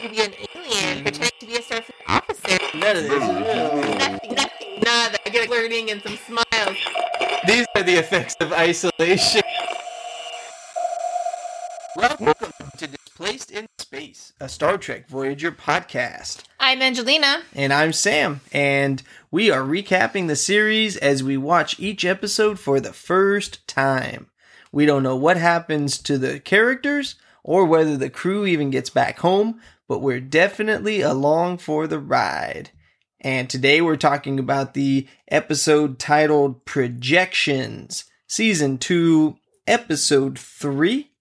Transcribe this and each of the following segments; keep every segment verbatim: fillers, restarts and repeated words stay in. pretending to be an alien, pretending to be a Starfleet officer. None of this is real. Nothing, nothing, none. I get flirting and some smiles. These are the effects of isolation. Welcome to Displaced in Space, a Star Trek Voyager podcast. I'm Angelina. And I'm Sam. And we are recapping the series as we watch each episode for the first time. We don't know what happens to the characters or whether the crew even gets back home, but we're definitely along for the ride. And today we're talking about the episode titled Projections, Season two, Episode three.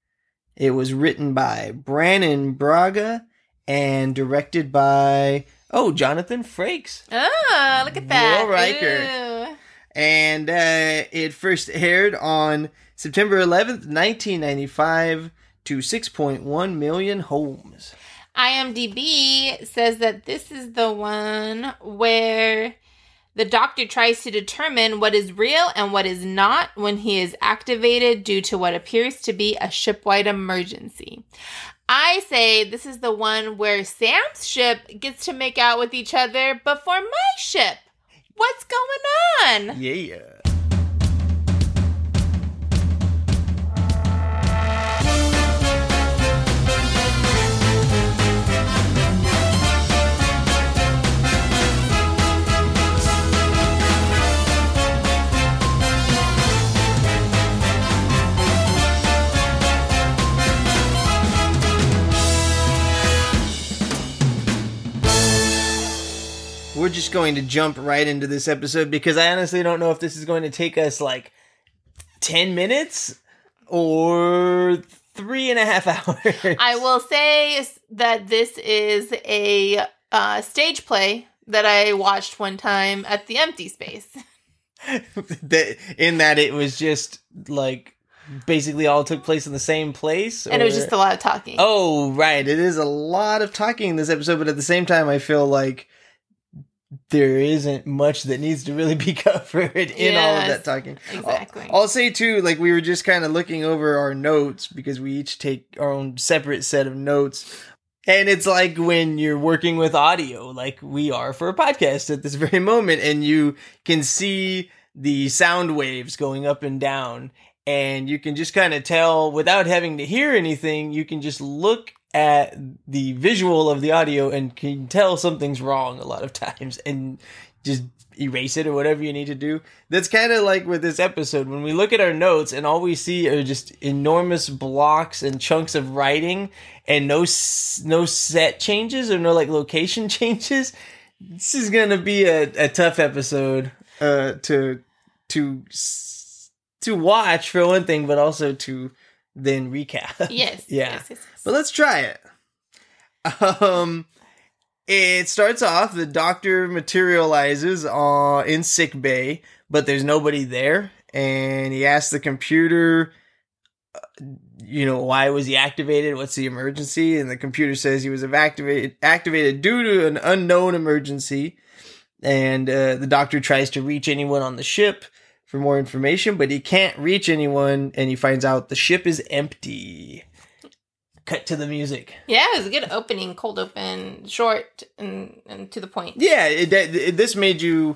It was written by Brannon Braga and directed by, oh, Jonathan Frakes. Oh, look at that. Will Riker. Ooh. And uh, it first aired on September eleventh, nineteen ninety-five to six point one million homes. IMDb says that this is the one where the doctor tries to determine what is real and what is not when he is activated due to what appears to be a shipwide emergency. I say this is the one where Sam's ship gets to make out with each other before my ship. What's going on? Yeah. We're just going to jump right into this episode because I honestly don't know if this is going to take us like ten minutes or three and a half hours. I will say that this is a uh, stage play that I watched one time at the Empty Space. In that it was just like basically all took place in the same place? Or? And it was just a lot of talking. Oh, right. It is a lot of talking in this episode, but at the same time I feel like there isn't much that needs to really be covered in yes, all of that talking. Exactly. I'll, I'll say, too, like, we were just kind of looking over our notes because we each take our own separate set of notes. And it's like when you're working with audio, like we are for a podcast at this very moment, and you can see the sound waves going up and down. And you can just kind of tell without having to hear anything, you can just look at the visual of the audio and can tell something's wrong a lot of times and just erase it or whatever you need to do. That's kind of like with this episode. When we look at our notes and all we see are just enormous blocks and chunks of writing and no no set changes or no like location changes, this is going to be a, a tough episode uh, to to to watch for one thing, but also to then recap. Yes. Yeah. Yes, yes, yes. But let's try it. Um, it starts off, the doctor materializes uh, in sick bay, but there's nobody there. And he asks the computer, uh, you know, why was he activated? What's the emergency? And the computer says he was activated, activated due to an unknown emergency. And uh, the doctor tries to reach anyone on the ship for more information, but he can't reach anyone, and he finds out the ship is empty. Cut to the music. Yeah, it was a good opening, cold open, short, and, and to the point. Yeah, it, it, this made you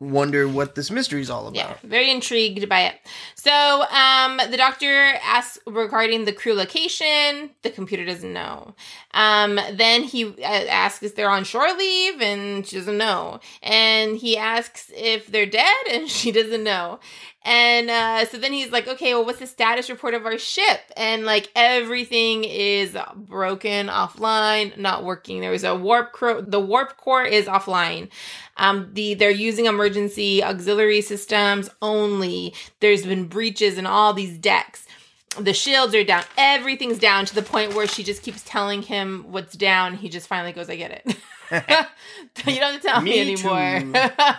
wonder what this mystery is all about. Yeah, very intrigued by it. So um, the doctor asks regarding the crew location. The computer doesn't know. Um, then he asks if they're on shore leave, and she doesn't know. And he asks if they're dead, and she doesn't know. And uh, so then he's like, okay, well, what's the status report of our ship? And like everything is broken, offline, not working. There was a warp core. The warp core is offline. Um, the they're using emergency auxiliary systems only. There's been breaches in all these decks. The shields are down. Everything's down to the point where she just keeps telling him what's down. He just finally goes, I get it. You don't have to tell me, me anymore. um,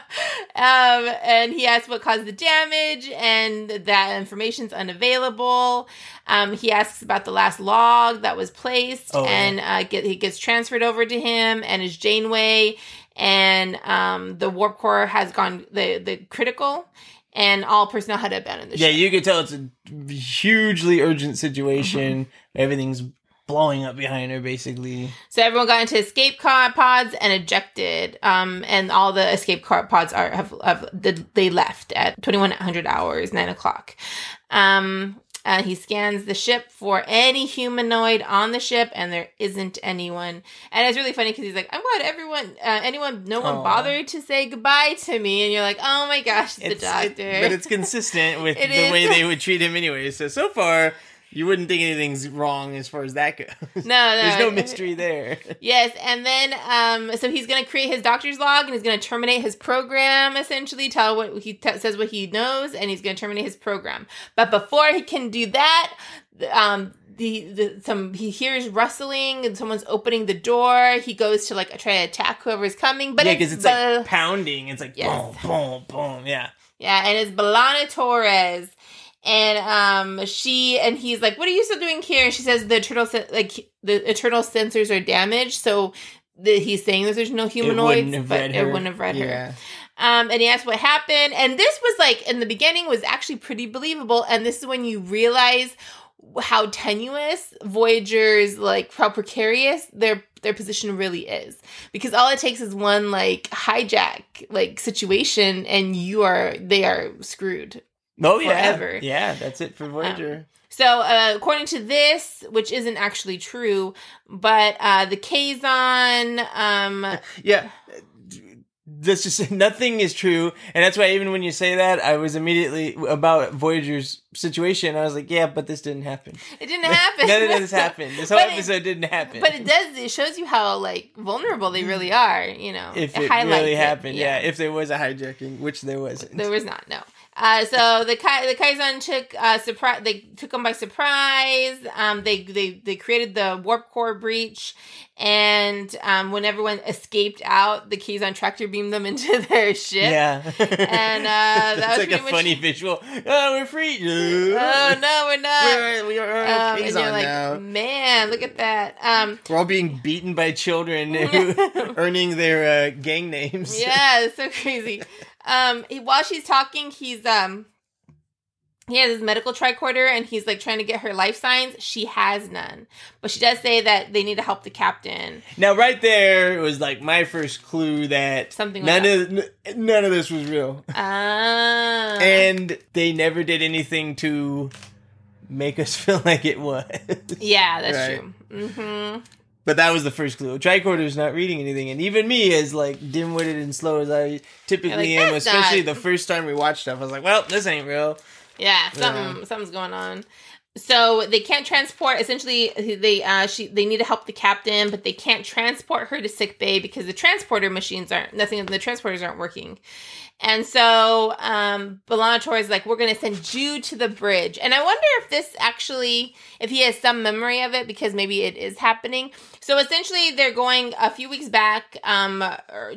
and he asks what caused the damage, and that information's unavailable. Um, he asks about the last log that was placed, oh. and uh, get, he gets transferred over to him and his Janeway. And um, the warp core has gone the the critical, and all personnel had abandoned the ship. Yeah, you could tell it's a hugely urgent situation. Mm-hmm. Everything's blowing up behind her, basically. So everyone got into escape car pods and ejected, um, and all the escape car pods are have, have they left at twenty-one hundred hours, nine o'clock. Um, uh, he scans the ship for any humanoid on the ship, and there isn't anyone. And it's really funny because he's like, "I'm glad everyone, uh, anyone, no one Aww. bothered to say goodbye to me." And you're like, "Oh my gosh, it's, it's the doctor!" It, but it's consistent with it the is. way they would treat him anyway. So so far. You wouldn't think anything's wrong as far as that goes. No, no. There's no mystery there. Yes, and then, um, so he's going to create his doctor's log, and he's going to terminate his program, essentially, tell what he t- says what he knows, and he's going to terminate his program. But before he can do that, um, the, the some he hears rustling, and someone's opening the door. He goes to, like, try to attack whoever's coming, but yeah, because it's, it's the, like, pounding. It's like, yes. boom, boom, boom, yeah. Yeah, and it's Belana Torres. And um, she and he's like, "What are you still doing here?" And she says, "The eternal, like the eternal sensors are damaged." So the, he's saying that there's no humanoids, it but it wouldn't have read yeah. her. Um, and he asked what happened, and this was like in the beginning was actually pretty believable, and this is when you realize how tenuous Voyager's, like, how precarious their their position really is, because all it takes is one like hijack like situation, and you are they are screwed. Oh, yeah. Forever. Yeah, that's it for Voyager. Um, so, uh, according to this, which isn't actually true, but uh, the Kazon... Um, yeah, that's just... Nothing is true, and that's why even when you say that, I was immediately... About Voyager's situation, I was like, yeah, but this didn't happen. It didn't happen. None of this happened. This whole but episode it, didn't happen. But it does... It shows you how, like, vulnerable they really are, you know. If it, it really happened, it, yeah. yeah. If there was a hijacking, which there wasn't. There was not, no. Uh, so the Ka- the Kazon took uh, surprise. They took them by surprise. Um, they they they created the warp core breach, and um, when everyone escaped out, the Kazon tractor beamed them into their ship. Yeah, and uh, that was like a much... funny visual. Oh, we're free! Oh no, we're not. We're, we are um, Kazon and you're like, now. Man, look at that. Um, we're all being beaten by children, earning their uh, gang names. Yeah, it's so crazy. Um, he, while she's talking, he's, um, he has his medical tricorder, and he's, like, trying to get her life signs. She has none. But she does say that they need to help the captain. Now, right there was, like, my first clue that something none of, n- none of this was real. Ah. And they never did anything to make us feel like it was. Yeah, that's right? True. Mm-hmm. But that was the first clue. Tricorder's not reading anything. And even me, as, like, dim-witted and slow as I typically like, am, especially not... the first time we watched stuff, I was like, well, this ain't real. Yeah, something, yeah. something's going on. So they can't transport, essentially, they uh, she they need to help the captain, but they can't transport her to sickbay because the transporter machines aren't, nothing, the transporters aren't working. And so um, Belana Torres is like, we're going to send you to the bridge. And I wonder if this actually, if he has some memory of it, because maybe it is happening. So essentially, they're going a few weeks back. Um,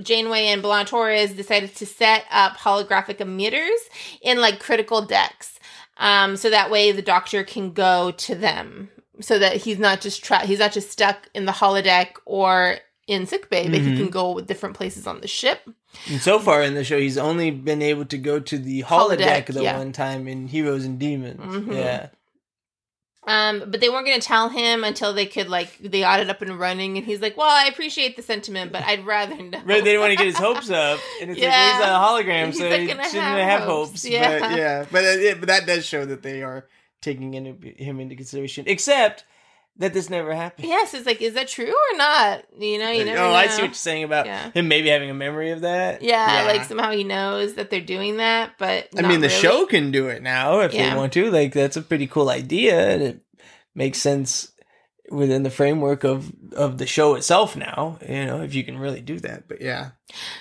Janeway and Belana Torres decided to set up holographic emitters in, like, critical decks. Um, so that way the doctor can go to them, so that he's not just trapped, he's not just stuck in the holodeck or in sickbay, but mm-hmm. he can go with different places on the ship. And so far in the show, he's only been able to go to the holodeck, holodeck the yeah. one time in Heroes and Demons. Mm-hmm. Yeah. Um, but they weren't going to tell him until they could, like, they got it up and running. And he's like, well, I appreciate the sentiment, but I'd rather know. Right, they didn't want to get his hopes up. And it's yeah. like, well, he's on a hologram, he's so he shouldn't have, have hopes. hopes. Yeah. But, yeah. But, uh, but that does show that they are taking into, him into consideration. Except that this never happened. Yes, it's like, is that true or not? You know, you like, never oh, know. Oh, I see what you're saying about yeah. him maybe having a memory of that. Yeah, yeah, like somehow he knows that they're doing that, but I mean, the really. show can do it now if yeah. they want to. Like, that's a pretty cool idea, and it makes sense within the framework of, of the show itself now, you know, if you can really do that, but yeah.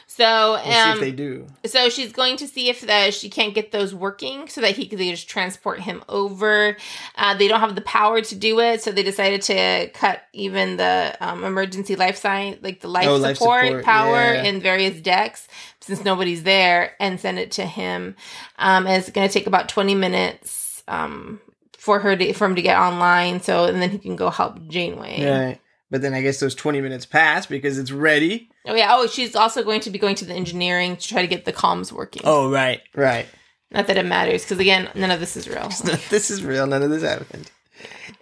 So, um, we'll see if they do. So she's going to see if the, she can't get those working so that he could just transport him over. Uh, they don't have the power to do it, so they decided to cut even the um, emergency life sign, like the life, oh, support, life support power yeah. in various decks, since nobody's there, and send it to him. Um, and it's going to take about twenty minutes um, for her to, for him to get online. So and then he can go help Janeway. Right. But then I guess those twenty minutes pass because it's ready. Oh, yeah. Oh, she's also going to be going to the engineering to try to get the comms working. Oh, right. Right. Not that it matters because, again, none of this is real. Not, this is real. None of this happened.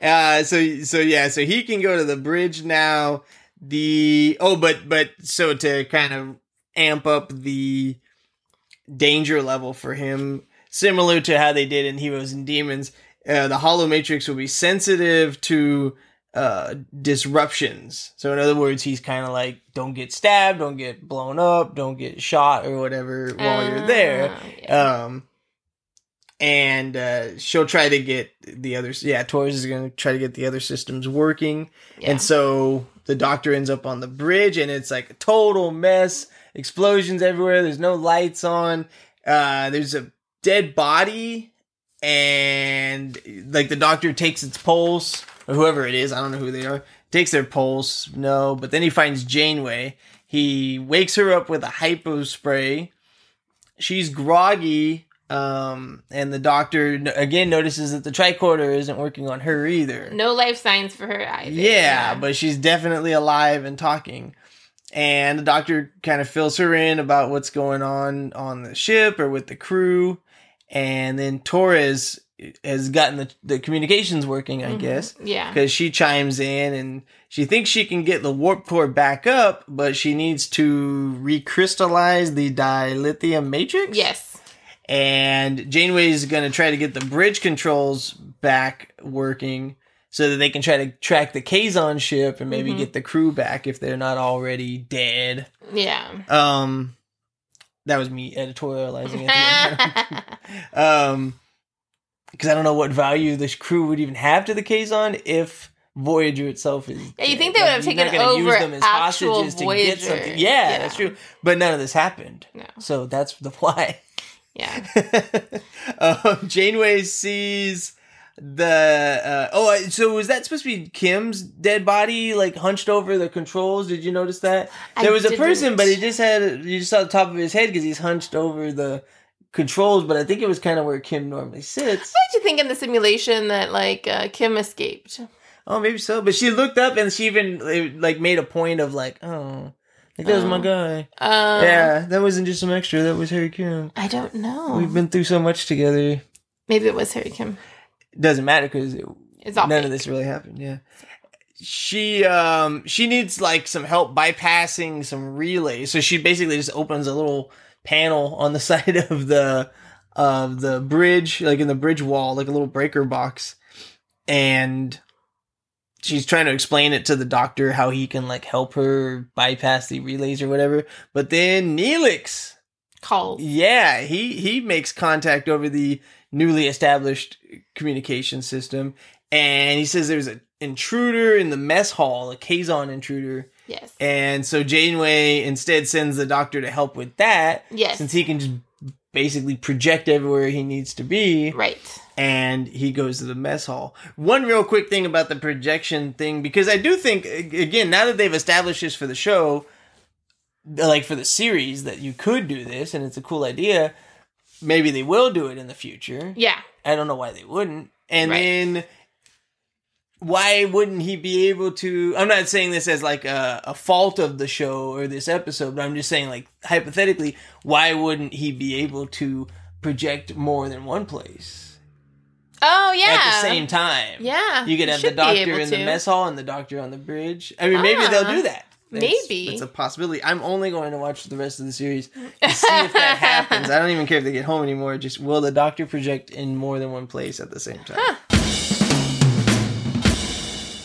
Uh, so so yeah, so he can go to the bridge now. The oh, but but so to kind of amp up the danger level for him, similar to how they did in Heroes and Demons, uh, the Holo Matrix will be sensitive to uh, disruptions. So in other words, he's kind of like, don't get stabbed, don't get blown up, don't get shot or whatever while uh, you're there. Yeah. Um, and uh, she'll try to get the others. Yeah, Torres is going to try to get the other systems working. Yeah. And so the doctor ends up on the bridge, and it's like a total mess. Explosions everywhere. There's no lights on. Uh, there's a dead body, and like the doctor takes its pulse, or whoever it is, I don't know who they are, takes their pulse. No, but then he finds Janeway. He wakes her up with a hypo spray. She's groggy, um, and the doctor again notices that the tricorder isn't working on her either. No life signs for her either. Yeah, yeah. But she's definitely alive and talking. And the doctor kind of fills her in about what's going on on the ship or with the crew. And then Torres has gotten the, the communications working, I mm-hmm. guess. Yeah. Because she chimes in and she thinks she can get the warp core back up, but she needs to recrystallize the dilithium matrix. Yes. And Janeway's going to try to get the bridge controls back working, so that they can try to track the Kazon ship and maybe mm-hmm. get the crew back if they're not already dead. Yeah. Um, that was me editorializing it. Um, because I don't know what value this crew would even have to the Kazon if Voyager itself is. Yeah, you think they would have taken over use them as actual hostages Voyager. To get something. Yeah, yeah, that's true. But none of this happened. No. So that's the why. Yeah. um, Janeway sees the uh oh so was that supposed to be Kim's dead body, like hunched over the controls? Did you notice that there I was a didn't. person, but he just had you just saw the top of his head because he's hunched over the controls? But I think it was kind of where Kim normally sits. Why did you think in the simulation that like uh, Kim escaped? Oh, maybe so, but she looked up and she even like made a point of like, oh, like, that was um, my guy. Um, yeah, that wasn't just some extra. That was Harry Kim. I don't know. We've been through so much together. Maybe it was Harry Kim. Doesn't matter because it, none fake. Of this really happened. Yeah, she um she needs like some help bypassing some relays, so she basically just opens a little panel on the side of the of the bridge, like in the bridge wall, like a little breaker box, and she's trying to explain it to the doctor how he can like help her bypass the relays or whatever. But then Neelix calls. Yeah, he he makes contact over the newly established communication system, and he says there's an intruder in the mess hall, a Kazon intruder. Yes. And so Janeway instead sends the doctor to help with that. Yes. Since he can just basically project everywhere he needs to be. Right. And he goes to the mess hall. One real quick thing about the projection thing, because I do think, again, now that they've established this for the show, like for the series, that you could do this, and it's a cool idea. Maybe they will do it in the future. Yeah. I don't know why they wouldn't. And right. then why wouldn't he be able to... I'm not saying this as like a, a fault of the show or this episode, but I'm just saying like hypothetically, why wouldn't he be able to project more than one place? Oh, yeah. At the same time. Yeah. You could have the doctor in to. the mess hall and the doctor on the bridge. I mean, ah. maybe they'll do that. That's, Maybe. It's a possibility. I'm only going to watch the rest of the series to see if that happens. I don't even care if they get home anymore. Just will the doctor project in more than one place at the same time? Huh.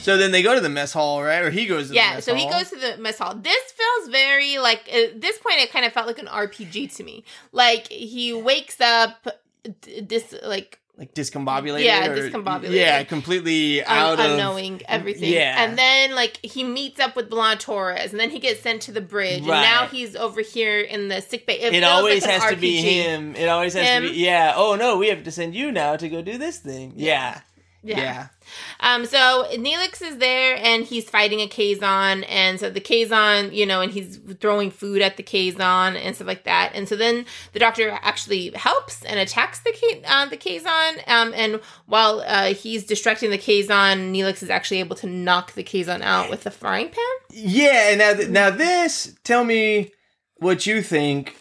So then they go to the mess hall, right? Or he goes to yeah, the mess so hall. Yeah, so he goes to the mess hall. This feels very, like, at this point, it kind of felt like an R P G to me. Like, he wakes up, this, like... Like discombobulated, yeah, or, discombobulated, yeah, completely out Un- unknowing of everything, yeah. And then like he meets up with Blanc Torres, and then he gets sent to the bridge, right. And now he's over here in the sick bay. It, it always like has R P G. To be him. It always has him. to be, yeah. Oh no, we have to send you now to go do this thing, yeah, yeah. yeah. Um, so Neelix is there, and he's fighting a Kazon, and so the Kazon, you know, and he's throwing food at the Kazon and stuff like that. And so then the doctor actually helps and attacks the K- uh, the Kazon. Um, and while uh, he's distracting the Kazon, Neelix is actually able to knock the Kazon out with a frying pan. Yeah. And now, th- now this, tell me what you think.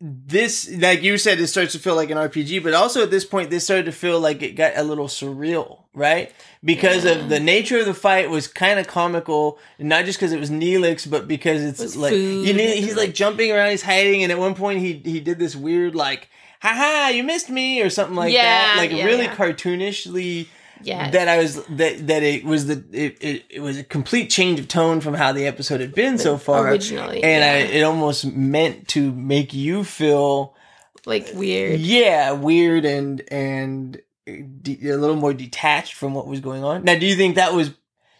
this, like you said, it starts to feel like an R P G, but also at this point, this started to feel like it got a little surreal, right? Because yeah. of the nature of the fight was kind of comical, not just because it was Neelix, but because it's it like, you know, he's like jumping around, he's hiding, and at one point he he did this weird like, haha, you missed me, or something like yeah, that, like yeah, really yeah. cartoonishly. Yes. That I was that that it was the it, it, it was a complete change of tone from how the episode had been so far originally, and yeah. I, it almost meant to make you feel like weird, yeah, weird and and de- a little more detached from what was going on. Now, do you think that was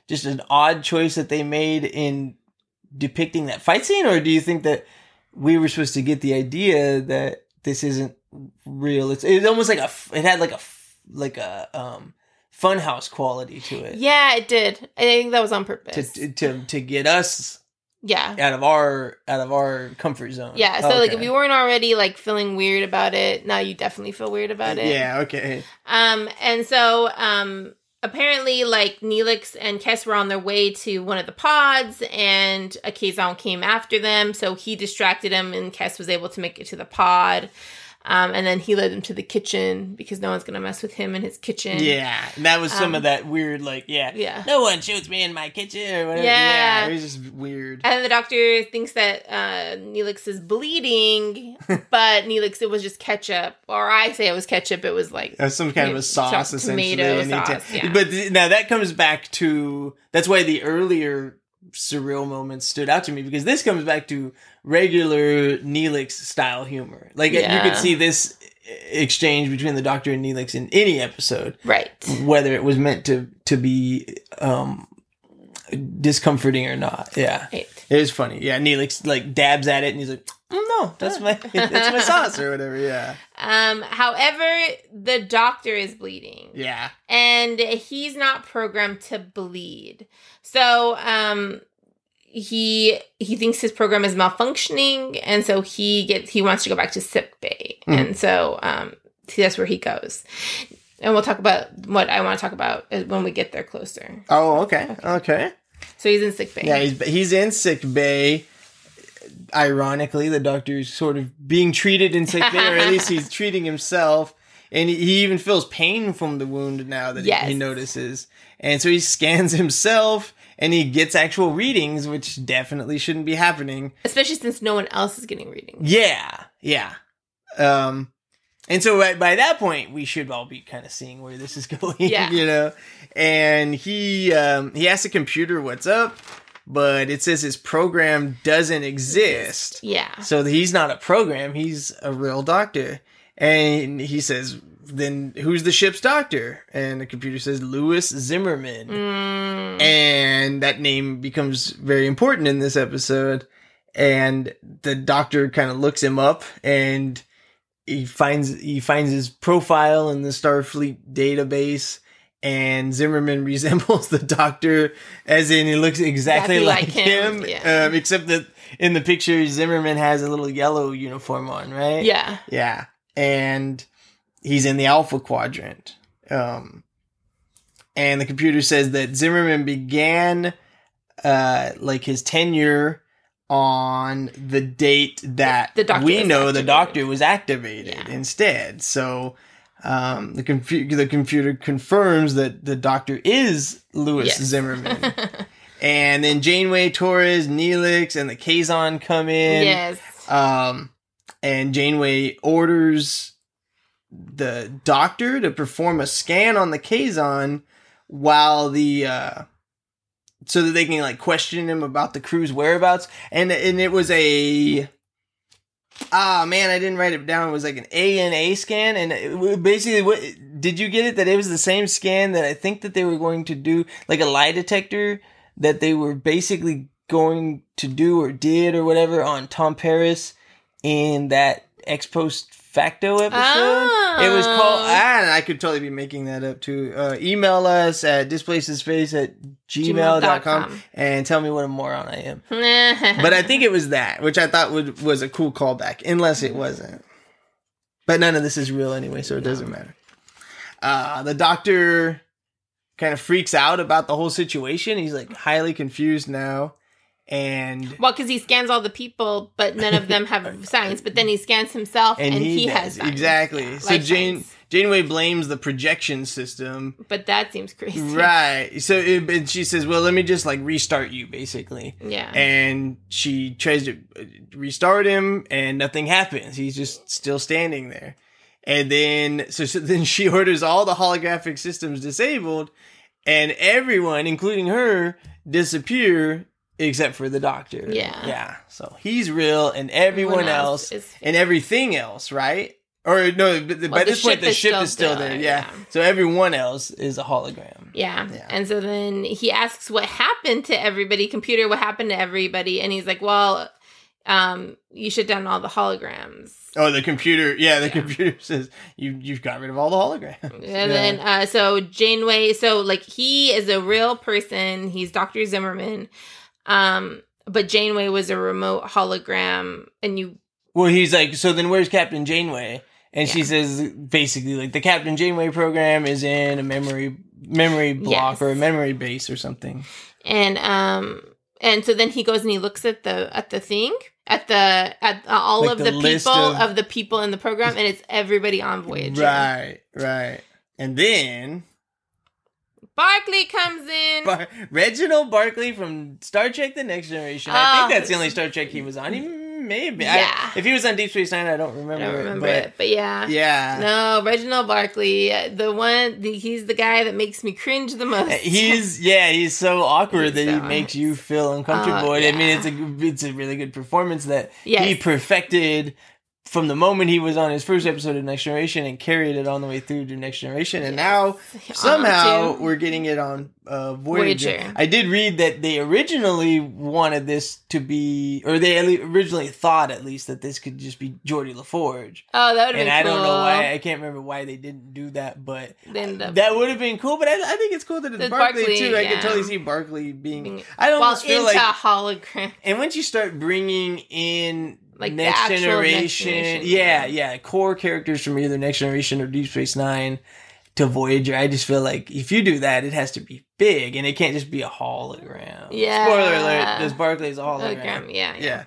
just an odd choice that they made in depicting that fight scene, or do you think that we were supposed to get the idea that this isn't real? It's it's almost like a it had like a like a um. Funhouse quality to it. Yeah, it did. I think that was on purpose to to to get us yeah out of our out of our comfort zone. Yeah, so okay. like if you weren't already like feeling weird about it, now you definitely feel weird about it. Yeah, okay. Um, and so um, apparently like Neelix and Kes were on their way to one of the pods, and a Kazon came after them, so he distracted him, and Kes was able to make it to the pod. Um, and then he led him to the kitchen because no one's going to mess with him in his kitchen. Yeah. And that was some um, of that weird, like, yeah, yeah, no one shoots me in my kitchen or whatever. Yeah. yeah it was just weird. And the doctor thinks that uh, Neelix is bleeding, but Neelix, it was just ketchup. Or I say it was ketchup. It was like... Was some kind you know, of a sauce, essentially. Tomato sauce, ta- yeah. But th- now that comes back to... That's why the earlier... surreal moments stood out to me, because this comes back to regular Neelix style humor. Like yeah. you could see this exchange between the Doctor and Neelix in any episode, right? Whether it was meant to to be um, discomforting or not. Yeah, right. It was funny. Yeah, Neelix like dabs at it and he's like, oh, "No, that's my that's my sauce or whatever." Yeah. Um. However, the Doctor is bleeding. Yeah, and he's not programmed to bleed. So um, he he thinks his program is malfunctioning, and so he gets he wants to go back to sick bay, mm. and so um, see, that's where he goes. And we'll talk about what I want to talk about when we get there closer. Oh, okay, okay. okay. So he's in sick bay. Yeah, he's he's in sick bay. Ironically, the Doctor is sort of being treated in sick bay, or at least he's treating himself. And he even feels pain from the wound now that yes. he, he notices. And so he scans himself, and he gets actual readings, which definitely shouldn't be happening. Especially since no one else is getting readings. Yeah, yeah. Um, and so by, by that point, we should all be kind of seeing where this is going, yeah. you know? And he um, he asks the computer what's up, but it says his program doesn't exist. Yeah. So he's not a program, he's a real doctor. And he says, then who's the ship's doctor? And the computer says, Lewis Zimmerman. Mm. And that name becomes very important in this episode. And the doctor kind of looks him up, and he finds he finds his profile in the Starfleet database. And Zimmerman resembles the doctor, as in he looks exactly, exactly like, like him, him yeah. um, except that in the picture, Zimmerman has a little yellow uniform on, right? Yeah. Yeah. And he's in the Alpha Quadrant. Um, and the computer says that Zimmerman began uh, like his tenure on the date that the, the we know the doctor was activated yeah. instead. So um, the, compu- the computer confirms that the doctor is Lewis yes. Zimmerman. And then Janeway, Torres, Neelix, and the Kazon come in. Yes. Um, and Janeway orders the doctor to perform a scan on the Kazon while the, uh, so that they can like question him about the crew's whereabouts. And, and it was a, ah, man, I didn't write it down. It was like an A N A scan. And it, basically what, did you get it? That it was the same scan that I think that they were going to do, like a lie detector that they were basically going to do or did or whatever on Tom Paris. In that ex post facto episode, oh. it was called. And I could totally be making that up too. Uh, email us at displaced in space at gmail dot com and tell me what a moron I am. But I think it was that, which I thought would, was a cool callback, unless it wasn't. But none of this is real anyway, so it no. doesn't matter. Uh, the doctor kind of freaks out about the whole situation. He's like highly confused now. And well, because he scans all the people, but none of them have science. But then he scans himself, and, and he, he has science. Exactly. Yeah, so Jane science. Janeway blames the projection system. But that seems crazy, right? So it, and she says, "Well, let me just like restart you, basically." Yeah. And she tries to restart him, and nothing happens. He's just still standing there. And then, so, so then she orders all the holographic systems disabled, and everyone, including her, disappear. Except for the doctor. Yeah. Yeah. So he's real and everyone, everyone else, else and everything else, right? Or no, but well, by this point, the ship is still there. Yeah. yeah. So everyone else is a hologram. Yeah. yeah. And so then he asks what happened to everybody, computer, what happened to everybody? And he's like, well, um, you shut down all the holograms. Oh, the computer. Yeah, the yeah. computer says, you, you've got rid of all the holograms. And yeah. then, uh, so Janeway, so like he is a real person. He's Doctor Zimmerman. Um, but Janeway was a remote hologram, and you... Well, he's like, so then where's Captain Janeway? And yeah. she says, basically, like, the Captain Janeway program is in a memory memory block yes. or a memory base or something. And, um... And so then he goes and he looks at the at the thing, at the at all like of the, the people of... of the people in the program, and it's everybody on Voyager. Right, right. And then... Barclay comes in. Bar- Reginald Barclay from Star Trek The Next Generation. Oh. I think that's the only Star Trek he was on. He maybe. Yeah. I, if he was on Deep Space Nine, I don't remember. I don't remember it, but, it, but yeah. Yeah. No, Reginald Barclay, the one, the, he's the guy that makes me cringe the most. He's, yeah, he's so awkward he's that so he honest. makes you feel uncomfortable. Oh, yeah. I mean, it's a, it's a really good performance that yes. he perfected from the moment he was on his first episode of Next Generation and carried it all the way through to Next Generation. And yes. now, somehow, we're getting it on uh, Voyager. Voyager. I did read that they originally wanted this to be... Or they originally thought, at least, that this could just be Geordie LaForge. Oh, that would have been cool. And I don't know why. I can't remember why they didn't do that, but up, that would have been cool. But I, I think it's cool that it's Barclay, Barclay, too. Yeah. I could totally see Barclay being... I don't well, feel like... a hologram. And once you start bringing in... Like Next Generation. Next Generation. Yeah, yeah. Core characters from either Next Generation or Deep Space Nine to Voyager. I just feel like if you do that, it has to be big and it can't just be a hologram. Yeah. Spoiler alert, this Barclay's a hologram. hologram. Yeah, yeah. yeah.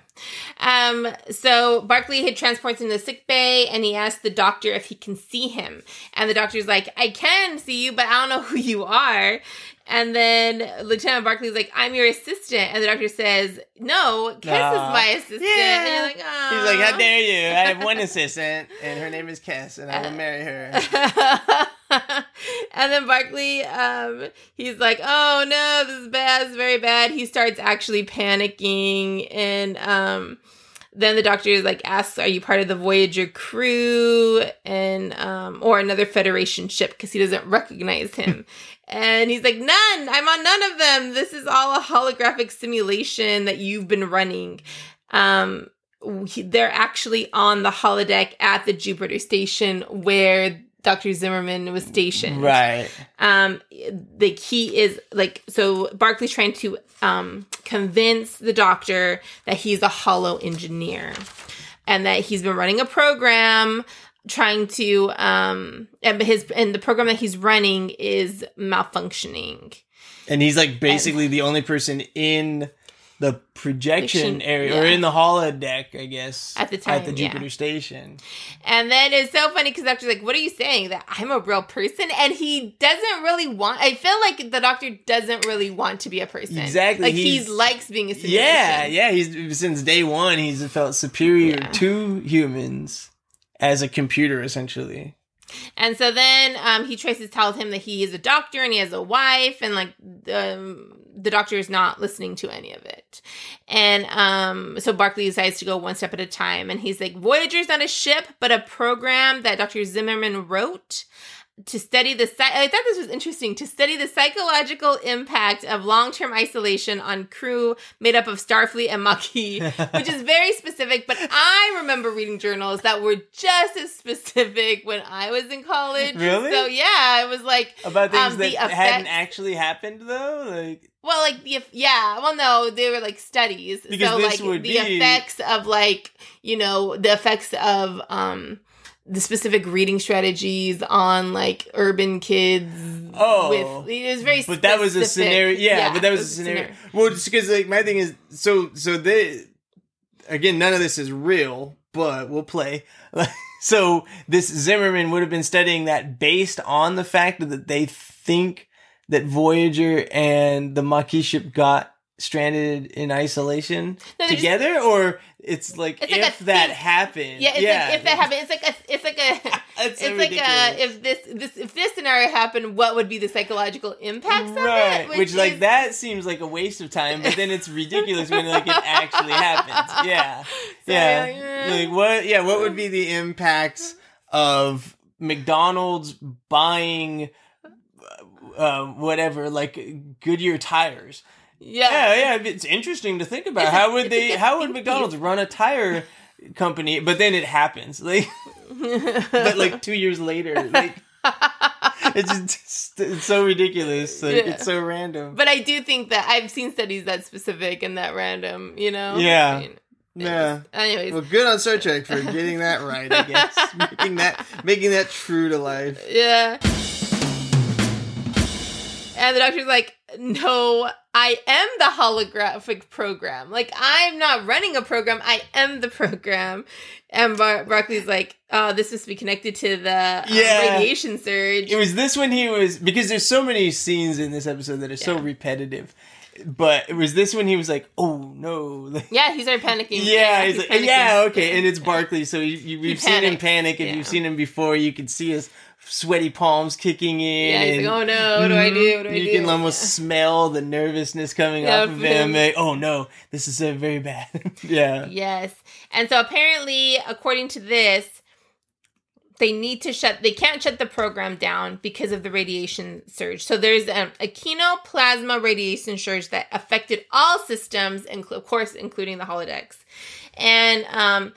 Um, so Barclay had transports into the sick bay and he asked the doctor if he can see him. And the doctor's like, I can see you, but I don't know who you are. And then Lieutenant Barclay's like, I'm your assistant. And the doctor says, no, Kes Aww. is my assistant. Yeah. And you're like, Aww. He's like, how dare you? I have one assistant, and her name is Kes, and I will marry her. And then Barclay, um, he's like, oh, no, this is bad. This is very bad. He starts actually panicking. And um, then the doctor like asks, are you part of the Voyager crew and um, or another Federation ship? Because he doesn't recognize him. And he's like, none. I'm on none of them. This is all a holographic simulation that you've been running. Um, they're actually on the holodeck at the Jupiter Station where Doctor Zimmerman was stationed. Right. Um, the key is, like, so Barclay's trying to um, convince the doctor that he's a holo engineer and that he's been running a program trying to um and his and the program that he's running is malfunctioning, and he's like basically and, the only person in the projection area yeah. or in the holodeck, I guess, at the time at the Jupiter yeah. Station. And then it's so funny because the doctor's like, what are you saying, that I'm a real person? And he doesn't really want, I feel like the doctor doesn't really want to be a person. Exactly. Like he likes being a simulation. Yeah, yeah. He's since day one he's felt superior yeah. to humans. As a computer, essentially. And so then um, he tries to tell him that he is a doctor and he has a wife. And, like, um, the doctor is not listening to any of it. And um, so Barclay decides to go one step at a time. And he's like, Voyager's not a ship, but a program that Doctor Zimmerman wrote to study the... I thought this was interesting. To study the psychological impact of long-term isolation on crew made up of Starfleet and Maquis, which is very specific, but I remember reading journals that were just as specific when I was in college. Really? So, yeah, it was like... About things um, that effects- hadn't actually happened, though? Like... Well, like, the yeah, well, no, they were, like, studies. Because so, like, the be... effects of, like, you know, the effects of... um. the specific reading strategies on like urban kids. Oh, with, it was very. But specific. That was a scenario. Yeah, yeah but that was, was a scenario. scenario. Well, just because like my thing is so so they again none of this is real, but we'll play. So this Zimmerman would have been studying that based on the fact that they think that Voyager and the Maquis ship got stranded in isolation no, together, just, or it's like it's if like that thing. happened, yeah, it's yeah. Like if that happened, it's like a, it's like a, it's so like a, if this, this, if this scenario happened, what would be the psychological impacts right. of it? Which, Which is, like that seems like a waste of time, but then it's ridiculous when like it actually happens. Yeah, so yeah, like, like what? Yeah, what would be the impacts of McDonald's buying uh, whatever, like Goodyear tires? Yeah. yeah, yeah, it's interesting to think about. How would they? How would McDonald's run a tire company? But then it happens, like, but like two years later, like, it's just it's so ridiculous. Like, yeah. It's so random. But I do think that I've seen studies that specific and that random. You know? Yeah. I mean, yeah. Anyways, well, good on Star Trek for getting that right. I guess making that making that true to life. Yeah. And the doctor's like, no, I am the holographic program. Like, I'm not running a program. I am the program. And Bar- Barclay's like, oh, this must be connected to the uh, yeah. radiation surge. It was this when he was... Because there's so many scenes in this episode that are yeah. so repetitive. But it was this when he was like, oh, no. Yeah, he started panicking. Yeah, yeah he's, he's like, panicking. yeah, okay. And it's Barclay, so you, you, we've seen him panic. If yeah. you've seen him before, you can see his... sweaty palms kicking in. Yeah, he's like, oh no, what do I do? What do I do? You can almost yeah. smell the nervousness coming yeah, off of him. Like, oh no, this is uh, very bad. yeah. Yes. And so apparently, according to this, they need to shut, they can't shut the program down because of the radiation surge. So there's um, a kinoplasma radiation surge that affected all systems, and of course, including the holodecks. And, um,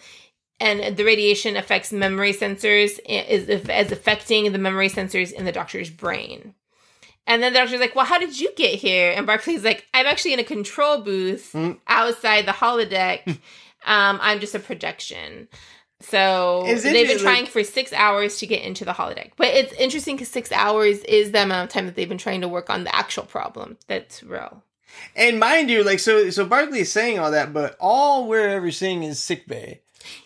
And the radiation affects memory sensors, is, is as affecting the memory sensors in the doctor's brain. And then the doctor's like, well, how did you get here? And Barclay's like, I'm actually in a control booth mm. outside the holodeck. um, I'm just a projection. So they've been trying like, for six hours to get into the holodeck. But it's interesting because six hours is the amount of time that they've been trying to work on the actual problem that's real. And mind you, like, so, so Barclay is saying all that, but all we're ever seeing is sickbay.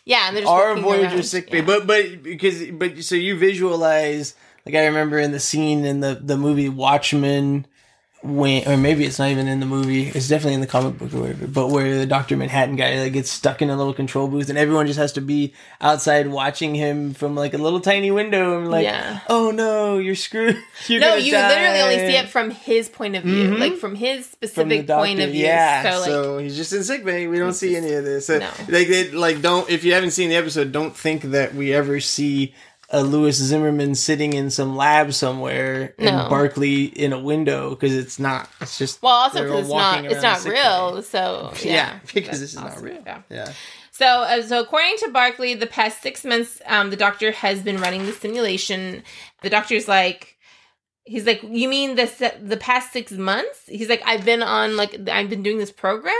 Yeah, and they're just our Voyager sickbay, yeah. but but because but so you visualize like I remember in the scene in the, the movie Watchmen, when or maybe it's not even in the movie, it's definitely in the comic book or whatever. But where the Doctor Manhattan guy like gets stuck in a little control booth, and everyone just has to be outside watching him from like a little tiny window, and like, yeah. oh no, you're screwed. You're no, you die. Literally only see it from his point of view, mm-hmm. like from his specific from point of view. Yeah, so, like, so he's just in sickbay. We don't see just, any of this. So, no. Like they like don't. If you haven't seen the episode, don't think that we ever see a Lewis Zimmerman sitting in some lab somewhere no. and Barclay in a window because it's not. It's just well, also because it's not. It's not real. Day. So yeah, yeah because this is awesome. Not real. Yeah. yeah. So uh, so according to Barclay, the past six months, um, the doctor has been running the simulation. The doctor's like, he's like, you mean the se- the past six months? He's like, I've been on like I've been doing this program.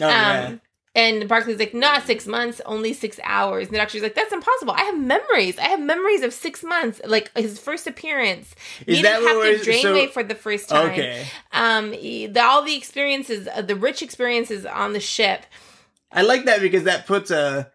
Oh um, yeah. And Barclay's like, not six months, only six hours. And the doctor's like, that's impossible. I have memories. I have memories of six months, like his first appearance. Is that Captain Janeway for the first time. Okay. Um, the, all the experiences, uh, the rich experiences on the ship. I like that because that puts a,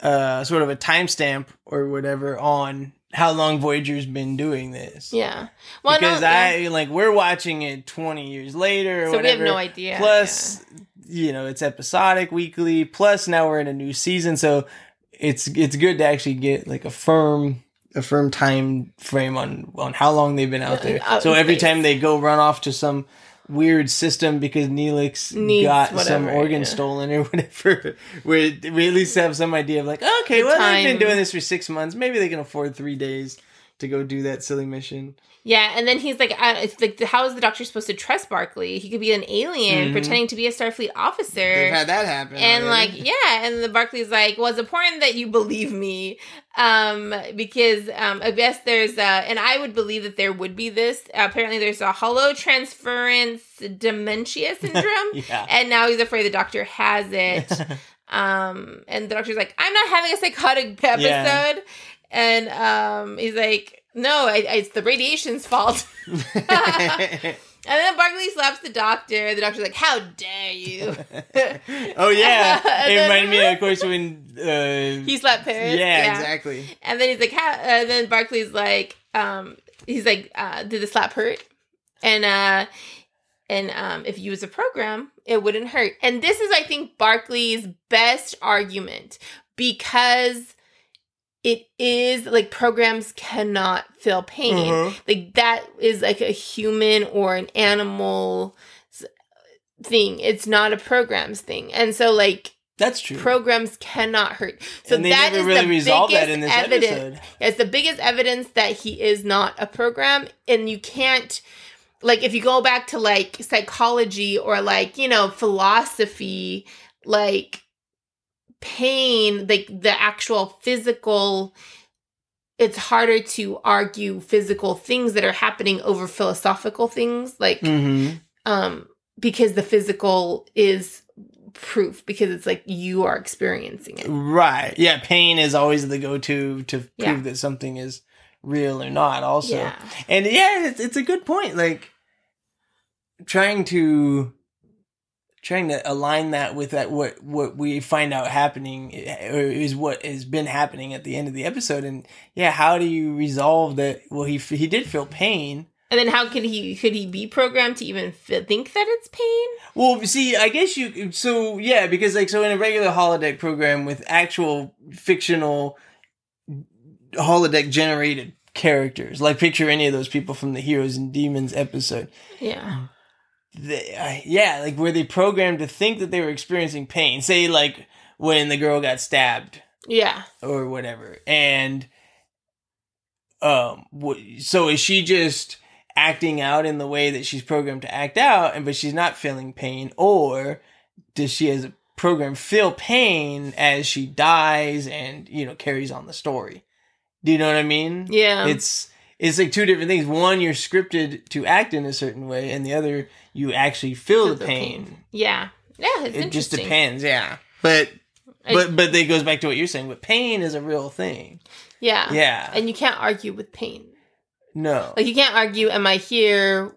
a sort of a timestamp or whatever on how long Voyager's been doing this. Yeah. Well, because no, I, yeah. like, we're watching it twenty years later or so whatever. So we have no idea. Plus... Yeah. You know, it's episodic, weekly. Plus, now we're in a new season, so it's it's good to actually get like a firm a firm time frame on, on how long they've been out there. Out so every space. Time they go run off to some weird system because Neelix Needs got whatever, some organ yeah. stolen or whatever, we we at least have some idea of like, okay, the well time. They've been doing this for six months. Maybe they can afford three days to go do that silly mission. Yeah, and then he's like, I, it's like, how is the doctor supposed to trust Barclay? He could be an alien mm-hmm. pretending to be a Starfleet officer. They've had that happen. And already. like, yeah, and the Barclay's like, well, it's important that you believe me, um, because um, I guess there's, a, and I would believe that there would be this. Uh, apparently, there's a holo transference dementia syndrome, yeah. and now he's afraid the doctor has it. um, and the doctor's like, I'm not having a psychotic episode. Yeah. And um, he's like, no, I, I, it's the radiation's fault. And then Barclay slaps the doctor. The doctor's like, how dare you? Oh, yeah. Uh, it reminded me, of course, when... Uh, he slapped Paris. Yeah, yeah, exactly. And then he's like, how... And then Barclay's like, um, he's like, uh, did the slap hurt? And, uh... And um, if you use a program, it wouldn't hurt. And this is, I think, Barclay's best argument, because it is like programs cannot feel pain. Mm-hmm. Like that is like a human or an animal thing. It's not a program's thing. And so like that's true. Programs cannot hurt. So and they that never is really the resolved biggest that in this evidence. Episode. It's the biggest evidence that he is not a program, and you can't. Like, if you go back to, like, psychology or, like, you know, philosophy, like, pain, like, the actual physical, it's harder to argue physical things that are happening over philosophical things. Like, mm-hmm. um, because the physical is proof, because it's, like, you are experiencing it. Right. Yeah, pain is always the go-to to prove yeah. that something is... real or not also yeah. And yeah, it's, it's a good point, like trying to trying to align that with that what what we find out happening or is what has been happening at the end of the episode. And yeah, how do you resolve that? Well, he he did feel pain, and then how could he could he be programmed to even f- think that it's pain? Well, see, I guess you so yeah because like so in a regular holodeck program with actual fictional holodeck generated characters, like picture any of those people from the Heroes and Demons episode, yeah they, uh, yeah like were they programmed to think that they were experiencing pain, say like when the girl got stabbed yeah or whatever, and um w- so is she just acting out in the way that she's programmed to act out, and but she's not feeling pain, or does she as a program feel pain as she dies and you know carries on the story? Do you know what I mean? Yeah. It's it's like two different things. One, you're scripted to act in a certain way, and the other, you actually feel, feel the, the pain. pain. Yeah. Yeah, it's it interesting. It just depends, yeah. But I, but but it goes back to what you're saying, but pain is a real thing. Yeah. Yeah. And you can't argue with pain. No. Like, you can't argue, am I here,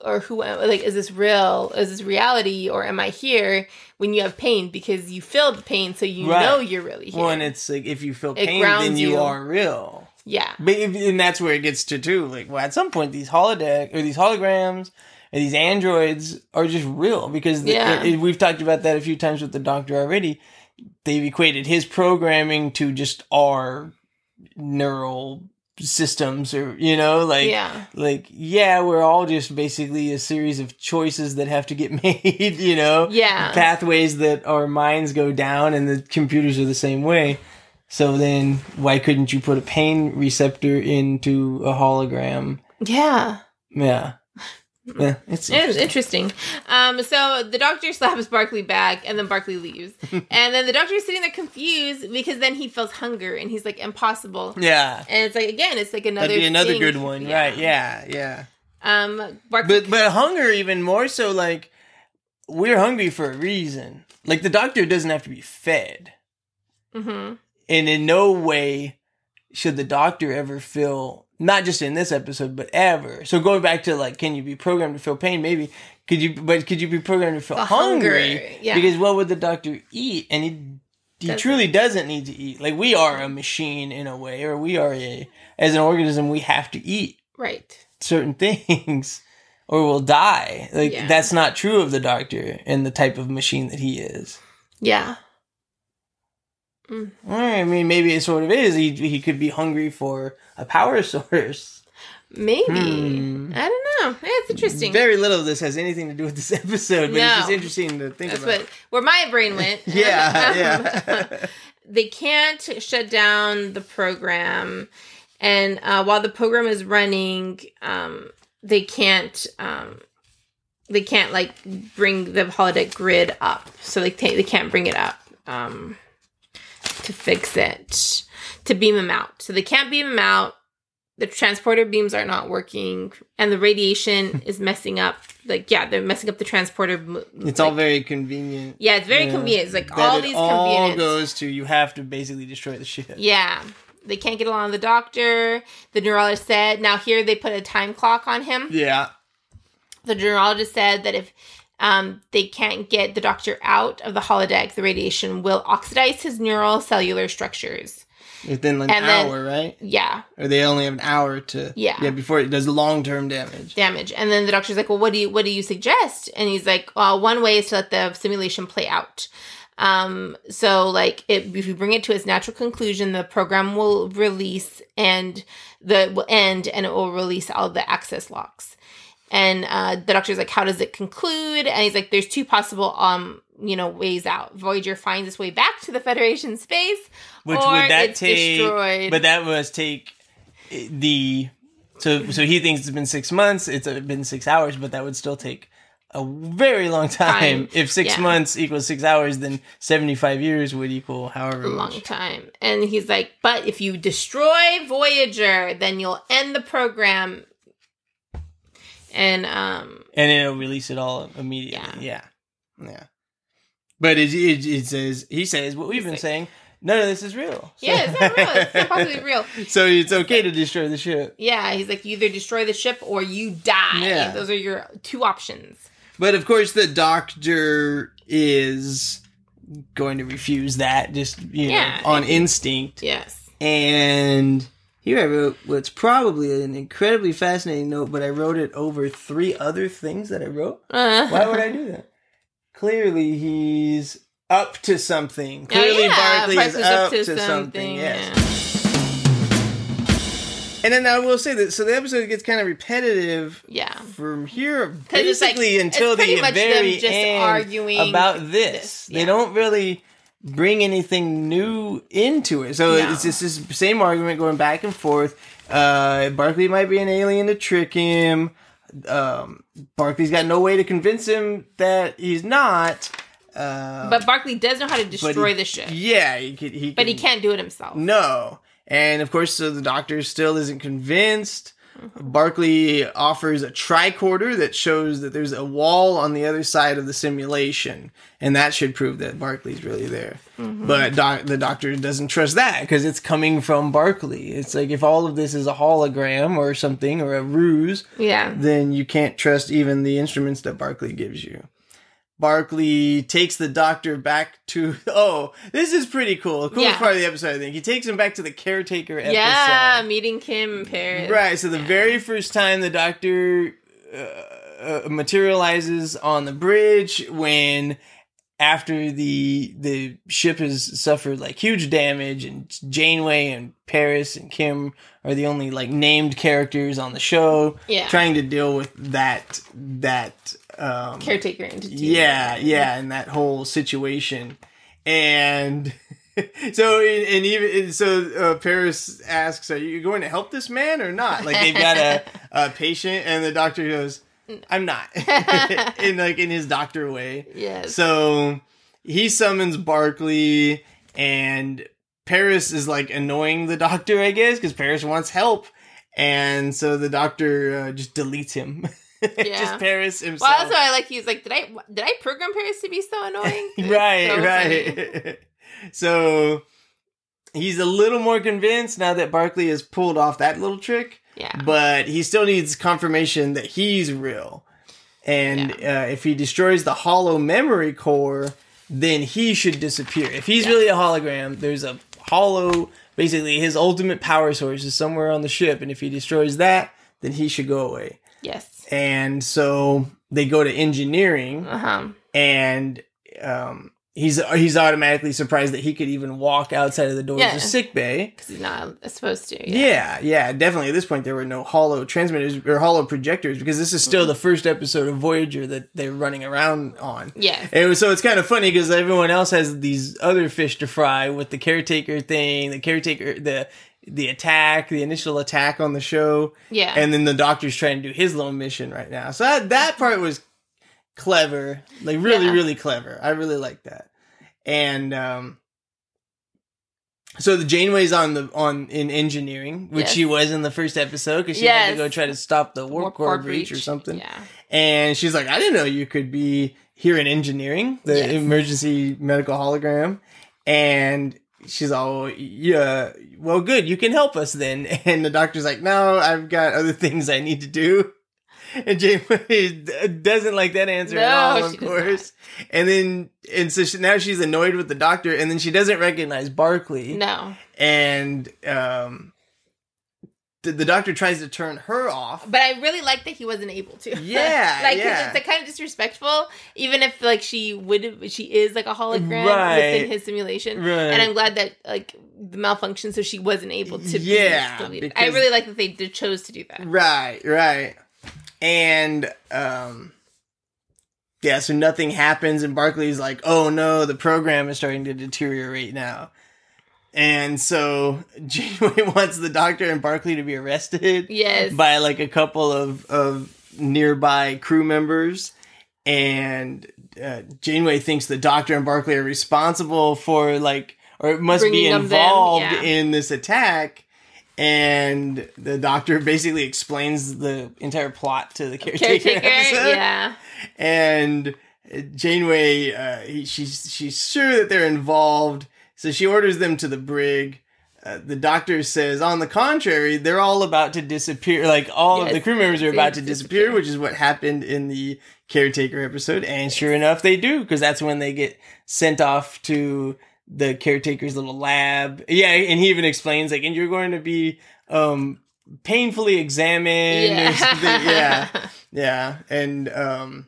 or who am I? Like, is this real? Is this reality, or am I here? When you have pain, because you feel the pain, so you right. know you're really here. Well, and it's like, if you feel it pain, then you, you are real. Yeah. But if, and that's where it gets to, too. Like, well, at some point, these holodeck, or these holograms, or these androids are just real. Because yeah. the, we've talked about that a few times with the doctor already. They've equated his programming to just our neural systems, or you know like yeah. like yeah we're all just basically a series of choices that have to get made, you know yeah pathways that our minds go down, and the computers are the same way. So then why couldn't you put a pain receptor into a hologram? yeah yeah Yeah, it's interesting. It was interesting. Um, so the doctor slaps Barclay back, and then Barclay leaves. And then the doctor is sitting there confused, because then he feels hunger, and he's like, impossible. Yeah. And it's like, again, it's like another That'd be another thing. Good one, yeah. right? Yeah, yeah. Um, Barclay but, but hunger even more so, like, we're hungry for a reason. Like, the doctor doesn't have to be fed. Mm-hmm. And in no way should the doctor ever feel... Not just in this episode, but ever. So going back to like, can you be programmed to feel pain? Maybe could you, but could you be programmed to feel the hungry? hungry. Yeah. Because what would the doctor eat? And he he doesn't. truly doesn't need to eat. Like we are a machine in a way, or we are a as an organism, we have to eat right certain things, or we'll die. Like yeah. that's not true of the doctor and the type of machine that he is. Yeah. Mm. I mean, maybe it sort of is. He he could be hungry for a power source. Maybe. Hmm. I don't know. That's interesting. Very little of this has anything to do with this episode, but no. it's just interesting to think That's about. That's where my brain went. yeah, yeah. They can't shut down the program. And uh, while the program is running, um, they can't... Um, they can't, like, bring the holodeck grid up. So they, t- they can't bring it up. Um... to fix it, to beam him out. So they can't beam him out. The transporter beams are not working, and the radiation is messing up. Like, yeah, they're messing up the transporter. It's like, all very convenient. Yeah, it's very yeah. convenient. It's like that all it these all convenience. All goes to, you have to basically destroy the ship. Yeah. They can't get along with the doctor. The neurologist said, now here they put a time clock on him. Yeah. The neurologist said that if um, they can't get the doctor out of the holodeck, the radiation will oxidize his neural cellular structures. Within like an then, hour, right? Yeah. Or they only have an hour to... Yeah. Yeah, before it does long-term damage. Damage. And then the doctor's like, well, what do you what do you suggest? And he's like, well, one way is to let the simulation play out. Um, so, like, it, if you bring it to its natural conclusion, the program will release and the will end, and it will release all the access locks. And uh, the doctor's like, how does it conclude? And he's like, there's two possible... um. you know, ways out. Voyager finds its way back to the Federation space, which or would that it's take, destroyed. But that must take the... So so he thinks it's been six months, it's been six hours, but that would still take a very long time. time. If six yeah. months equals six hours, then seventy-five years would equal however long much. Time. And he's like, but if you destroy Voyager, then you'll end the program. And, um... And it'll release it all immediately. Yeah. Yeah. yeah. But it, it, it says, he says what we've He's been like, saying. None of this is real. So. Yeah, it's not real. It's not possibly real. So it's okay like, to destroy the ship. Yeah, he's like, you either destroy the ship or you die. Yeah. Those are your two options. But of course, the doctor is going to refuse that, just you know, yeah, on instinct. Yes. And here I wrote what's probably an incredibly fascinating note, but I wrote it over three other things that I wrote. Uh-huh. Why would I do that? Clearly, he's up to something. Clearly, oh, yeah. Barclay Price is up, up to, to something. something yes. Yeah. And then I will say that, so the episode gets kind of repetitive yeah. from here, basically like, until the very just end arguing about this. this. Yeah. They don't really bring anything new into it. So no. it's just this same argument going back and forth. Uh, Barclay might be an alien to trick him. Um, Barclay's got no way to convince him that he's not. Uh, but Barclay does know how to destroy he, the ship. Yeah, he can, he can, but he can't do it himself. No, and of course, so the doctor still isn't convinced. Mm-hmm. Barclay offers a tricorder that shows that there's a wall on the other side of the simulation, and that should prove that Barclay's really there. Mm-hmm. But doc- the doctor doesn't trust that because it's coming from Barclay. It's like if all of this is a hologram or something or a ruse, yeah. then you can't trust even the instruments that Barclay gives you. Barclay takes the doctor back to... Oh, this is pretty cool. The coolest yeah. part of the episode, I think. He takes him back to the caretaker episode. Yeah, meeting Kim in Paris. Right, so the yeah. very first time the doctor uh, uh, materializes on the bridge when... After the the ship has suffered like huge damage, and Janeway and Paris and Kim are the only like named characters on the show, yeah. trying to deal with that that um, caretaker entity, yeah, yeah, and that whole situation, and so and even so, uh, Paris asks, "Are you going to help this man or not?" Like they've got a, a patient, and the doctor goes, I'm not. in like in his doctor way. Yes. So he summons Barclay, and Paris is like annoying the doctor, I guess, because Paris wants help, and so the doctor uh, just deletes him. Yeah. Just Paris himself. Well, also I like he's like, did I did I program Paris to be so annoying? right, so right. So he's a little more convinced now that Barclay has pulled off that little trick. Yeah. But he still needs confirmation that he's real. And yeah. uh, if he destroys the hollow memory core, then he should disappear. If he's yeah. really a hologram, there's a hollow... Basically, his ultimate power source is somewhere on the ship. And if he destroys that, then he should go away. Yes. And so they go to engineering. Uh-huh. And... Um, He's he's automatically surprised that he could even walk outside of the doors yeah. of sickbay. Because he's not supposed to. Yeah. yeah, yeah, definitely. At this point, there were no holo transmitters or holo projectors because this is still mm-hmm. the first episode of Voyager that they're running around on. Yeah. And so it's kind of funny because everyone else has these other fish to fry with the caretaker thing, the caretaker, the the attack, the initial attack on the show. Yeah. And then the doctor's trying to do his little mission right now. So that, that part was... Clever, like really, yeah. really clever. I really like that. And um, so the Janeway's on the on in engineering, which yes. she was in the first episode because she yes. had to go try to stop the warp, warp core breach. breach or something. Yeah. And she's like, I didn't know you could be here in engineering, the yes. emergency medical hologram. And she's all, yeah, well, good, you can help us then. And the doctor's like, no, I've got other things I need to do. And Janeway doesn't like that answer no, at all, of course. Not. And then, and so she, now she's annoyed with the doctor, and then she doesn't recognize Barclay. No. And um, the, the doctor tries to turn her off. But I really like that he wasn't able to. Yeah, like, yeah. Cause it's kind of disrespectful, even if, like, she would, she is, like, a hologram right. within his simulation. Right. And I'm glad that, like, the malfunction, so she wasn't able to yeah, be deleted. I really like that they did, chose to do that. Right, right. And, um, yeah, so nothing happens, and Barclay's like, oh no, the program is starting to deteriorate now. And so Janeway wants the doctor and Barclay to be arrested yes. by, like, a couple of, of nearby crew members. And uh, Janeway thinks the doctor and Barclay are responsible for, like, or must Bringing be involved them, yeah. in this attack. And the doctor basically explains the entire plot to the caretaker. caretaker episode. Yeah. And Janeway, uh, he, she's she's sure that they're involved, so she orders them to the brig. Uh, the doctor says, on the contrary, they're all about to disappear. Like, all yes, of the crew members are about to disappear, disappear, which is what happened in the caretaker episode. And sure enough, they do, because that's when they get sent off to the caretaker's little lab. Yeah, and he even explains, like, and you're going to be um, painfully examined. Yeah. Or something. Yeah. Yeah. And um,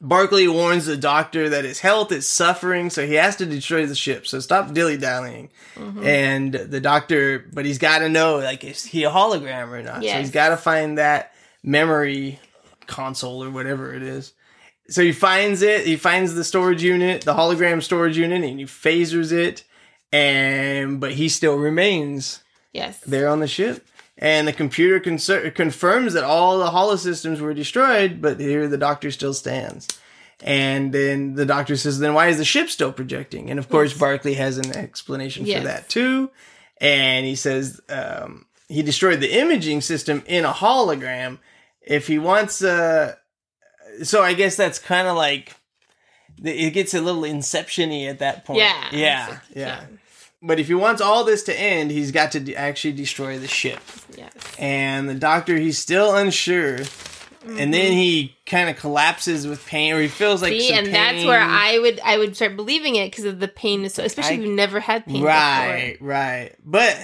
Barclay warns the doctor that his health is suffering, so he has to destroy the ship. So stop dilly-dallying. Mm-hmm. And the doctor, but he's got to know, like, is he a hologram or not? Yes. So he's got to find that memory console or whatever it is. So he finds it, he finds the storage unit, the hologram storage unit, and he phasers it, and but he still remains yes. there on the ship. And the computer conser- confirms that all the holosystems were destroyed, but here the doctor still stands. And then the doctor says, then why is the ship still projecting? And of course, yes. Barclay has an explanation yes. for that too. And he says um, he destroyed the imaging system in a hologram. If he wants a... Uh, So I guess that's kind of like, it gets a little inception-y at that point. Yeah. Yeah, yeah. But if he wants all this to end, he's got to de- actually destroy the ship. Yes. And the doctor, he's still unsure. Mm-hmm. And then he kind of collapses with pain, or he feels like See, some and pain. That's where I would I would start believing it, because of the pain, is so, especially I, if you've never had pain right, before. Right, right. But...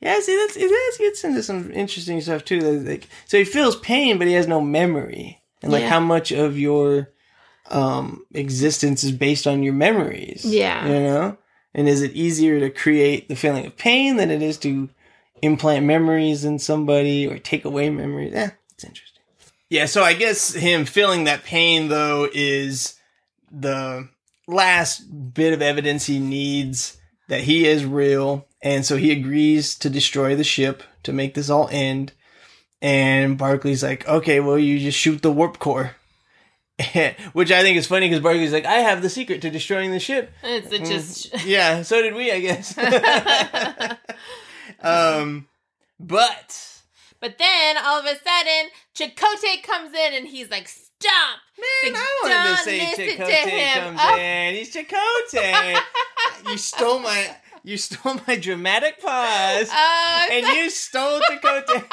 Yeah, see, that's, that gets into some interesting stuff, too. Like, so he feels pain, but he has no memory. And, like, yeah. how much of your um, existence is based on your memories. Yeah. You know? And is it easier to create the feeling of pain than it is to implant memories in somebody or take away memories? Yeah, it's interesting. Yeah, so I guess him feeling that pain, though, is the last bit of evidence he needs that he is real. And so he agrees to destroy the ship to make this all end. And Barclay's like, okay, well, you just shoot the warp core. Which I think is funny, because Barclay's like, I have the secret to destroying the ship. It's it just... Yeah, so did we, I guess. um, But... But then, all of a sudden, Chakotay comes in, and he's like, stop! Man, like, I wanted to say Chakotay comes oh. in. He's Chakotay. You stole my... You stole my dramatic pause. Uh, and you stole Chakotay.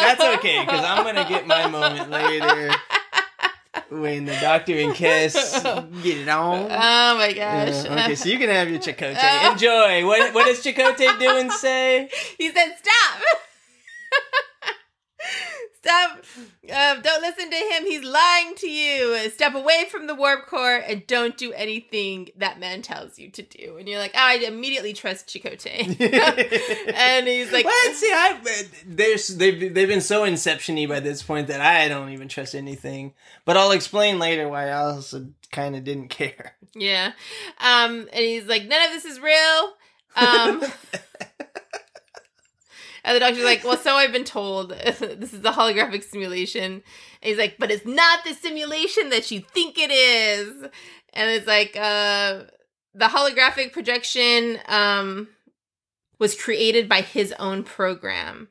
That's okay, because I'm going to get my moment later when the doctor and Kes get it on. Oh, my gosh. Uh, okay, so you can have your Chakotay. Uh, Enjoy. What, what does Chakotay do and say? He said, stop. Stop. Uh, don't listen to him. He's lying to you. Step away from the warp core and don't do anything that man tells you to do. And you're like, oh, I immediately trust Chakotay. And he's like... Well, see, I, they've, they've been so inception-y by this point that I don't even trust anything. But I'll explain later why I also kind of didn't care. Yeah. Um, and he's like, none of this is real. Um... And the doctor's like, well, so I've been told. This is a holographic simulation. And he's like, but it's not the simulation that you think it is. And it's like, uh, the holographic projection um, was created by his own program.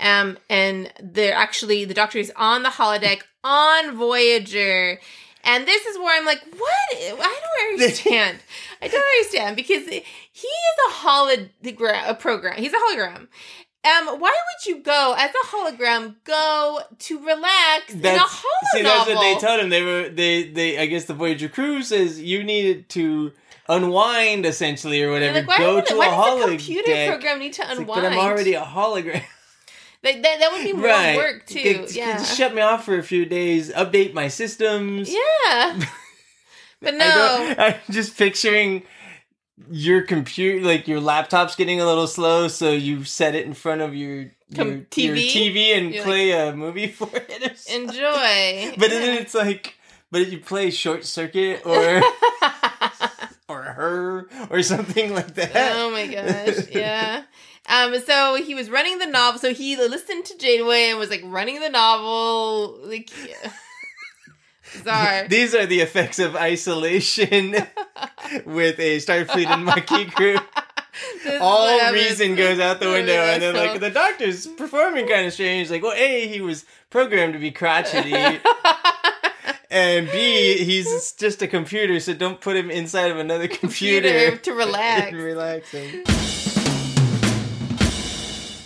Um, and they're actually, the doctor is on the holodeck on Voyager. And this is where I'm like, what? I don't understand. I don't understand because he is a hologram, a program. He's a hologram. Um, why would you go as a hologram go to relax that's, in a holo see, novel? That's what they told him. They were they they. I guess the Voyager crew says you needed to unwind essentially or whatever. Like, why go would, to why a hologram. Why does a computer deck? Program need to unwind? Like, but I'm already a hologram. Like, that, that would be more right. work too. It, yeah, it shut me off for a few days. Update my systems. Yeah, but no. I don't, I'm just picturing. Your computer, like your laptop's getting a little slow, so you set it in front of your, your, T V? Your T V and You're play like, a movie for it. Or something. Enjoy. But then it's like, but you play Short Circuit or or Her or something like that. Oh my gosh! Yeah. Um. So he was running the novel. So he listened to Janeway and was like running the novel. Like, yeah. Bizarre. These are the effects of isolation. With a Starfleet and Maquis crew. All reason goes out the window. And they're like, the doctor's performing kind of strange. Like, well, A, he was programmed to be crotchety. And B, he's just a computer, so don't put him inside of another computer. computer to relax. And relaxing.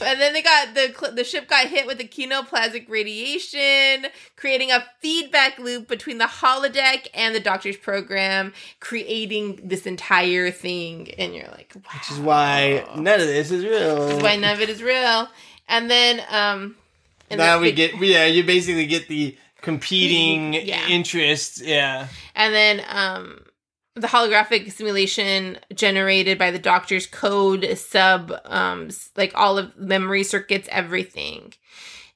And then they got the the ship got hit with the kinoplasmic radiation, creating a feedback loop between the holodeck and the doctor's program, creating this entire thing. And you're like, wow. Which is why none of this is real. Which is why none of it is real. And then um, and now we big, get yeah, you basically get the competing yeah. interests, yeah. And then um. The holographic simulation generated by the doctor's code, sub, um, like all of memory circuits, everything.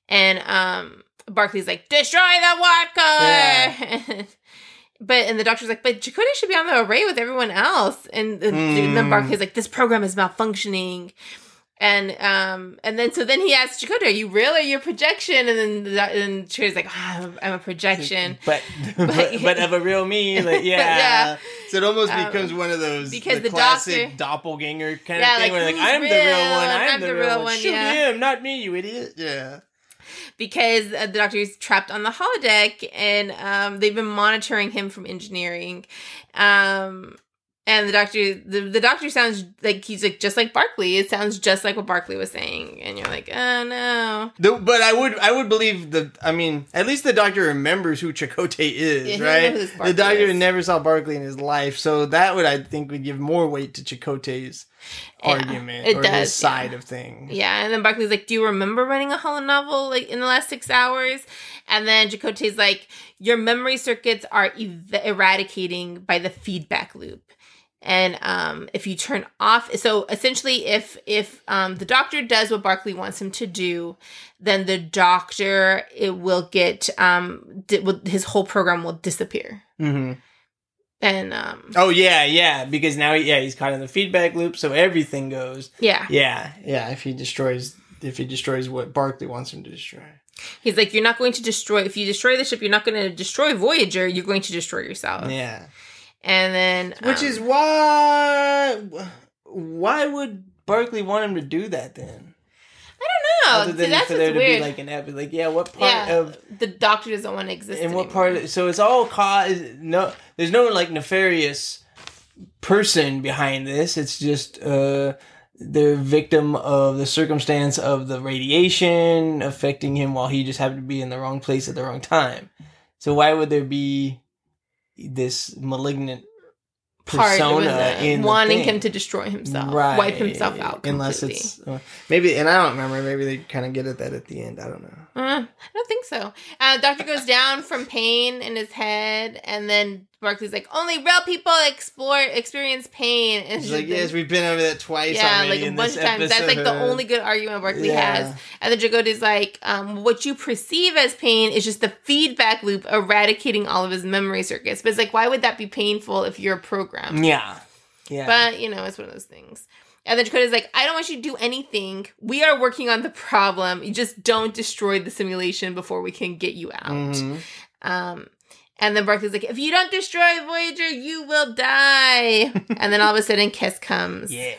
And um, Barclay's like, destroy the warp core! Yeah. But, and the doctor's like, but Chakotay should be on the array with everyone else. And, mm. and then Barclay's like, this program is malfunctioning. And um, and then so then he asks Chakotay, "Are you real or your projection?" And then and Chakotay's like, oh, "I'm a projection, but but, but, but of a real me." Like, yeah. yeah. So it almost um, becomes one of those because the, the classic doctor, doppelganger kind yeah, of thing, like, where like I'm real, the real one, I'm, I'm the, the real, real one. one. Shoot yeah. him, not me, you idiot. Yeah. Because the doctor is trapped on the holodeck, and um, they've been monitoring him from engineering. Um, And the doctor, the, the doctor sounds like he's like just like Barclay. It sounds just like what Barclay was saying, and you're like, oh no. The, but I would, I would believe the. I mean, at least the doctor remembers who Chakotay is, yeah, right? The doctor is. never saw Barclay in his life, so that would, I think, would give more weight to Chakotay's yeah, argument it or does, his side yeah. of things. Yeah, and then Barclay's like, "Do you remember writing a holo novel like in the last six hours?" And then Chakotay's like, "Your memory circuits are ev- eradicating by the feedback loop." And um, if you turn off, so essentially, if if um, the doctor does what Barclay wants him to do, then the doctor it will get um, di- will, his whole program will disappear. Mm-hmm. And um, oh yeah, yeah, because now yeah he's caught in the feedback loop, so everything goes. Yeah, yeah, yeah. If he destroys, if he destroys what Barclay wants him to destroy, he's like, you're not going to destroy. If you destroy the ship, you're not going to destroy Voyager. You're going to destroy yourself. Yeah. And then, which um, is why, why would Barclay want him to do that then? I don't know. Other than See, that's for there to weird. be like an epi, like yeah, what part yeah, of the doctor doesn't want to exist? And anymore. What part? Of, so it's all cause. No, there's no like nefarious person behind this. It's just uh, they're victim of the circumstance of the radiation affecting him while he just happened to be in the wrong place at the wrong time. So why would there be? This malignant persona Part in wanting him to destroy himself, right. wipe himself out. Completely. Unless it's uh, maybe, and I don't remember. Maybe they kind of get at that at the end. I don't know. Uh, I don't think so. Uh, doctor goes down from pain in his head, and then Barclay's like, "Only real people explore experience pain." And she's like, "Yes, been, we've been over that twice. Yeah, already like in a bunch of times. Episode. That's like the only good argument Barclay yeah. has." And then Chakotay's like, um, "What you perceive as pain is just the feedback loop eradicating all of his memory circuits." But it's like, why would that be painful if you're a program? Yeah, yeah. But you know, it's one of those things. And then Chakotay's like, I don't want you to do anything. We are working on the problem. You just don't destroy the simulation before we can get you out. Mm-hmm. Um, and then Barclay's like, if you don't destroy Voyager, you will die. And then all of a sudden, Kes comes. Yeah.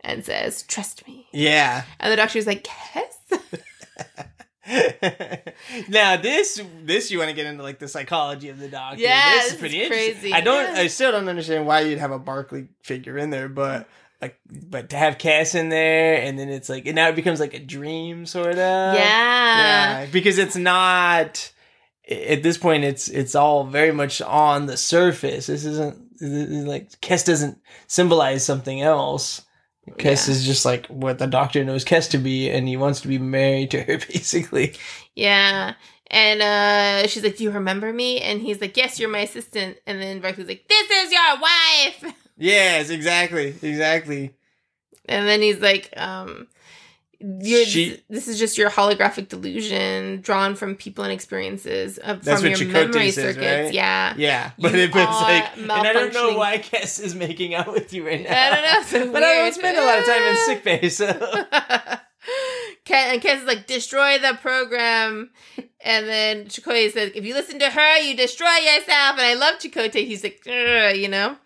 And says, trust me. Yeah. And the doctor's like, Kes? Now this this you want to get into like the psychology of the doctor. Yeah, this, this is pretty is crazy. I don't yeah. I still don't understand why you'd have a Barclay figure in there, but like but to have Cass in there, and then it's like, and now it becomes like a dream sort of. Yeah. Yeah. Because it's not at this point it's it's all very much on the surface. This isn't this is like Cass doesn't symbolize something else. Kess yeah. is just like what the doctor knows Kess to be, and he wants to be married to her, basically. Yeah. And uh, she's like, do you remember me? And he's like, yes, you're my assistant. And then Barclay's like, this is your wife! Yes, exactly. Exactly. And then he's like, um, you're, she, this is just your holographic delusion drawn from people and experiences of, that's from what your Chakotay memory says, circuits. Right? Yeah. Yeah. But it, it's like, and I don't know why Kess is making out with you right now. I don't know. It's so but weird. I don't spend a lot of time in sickbay, so. And Kess is like, destroy the program. And then Chakotay says, if you listen to her, you destroy yourself. And I love Chakotay. He's like, you know?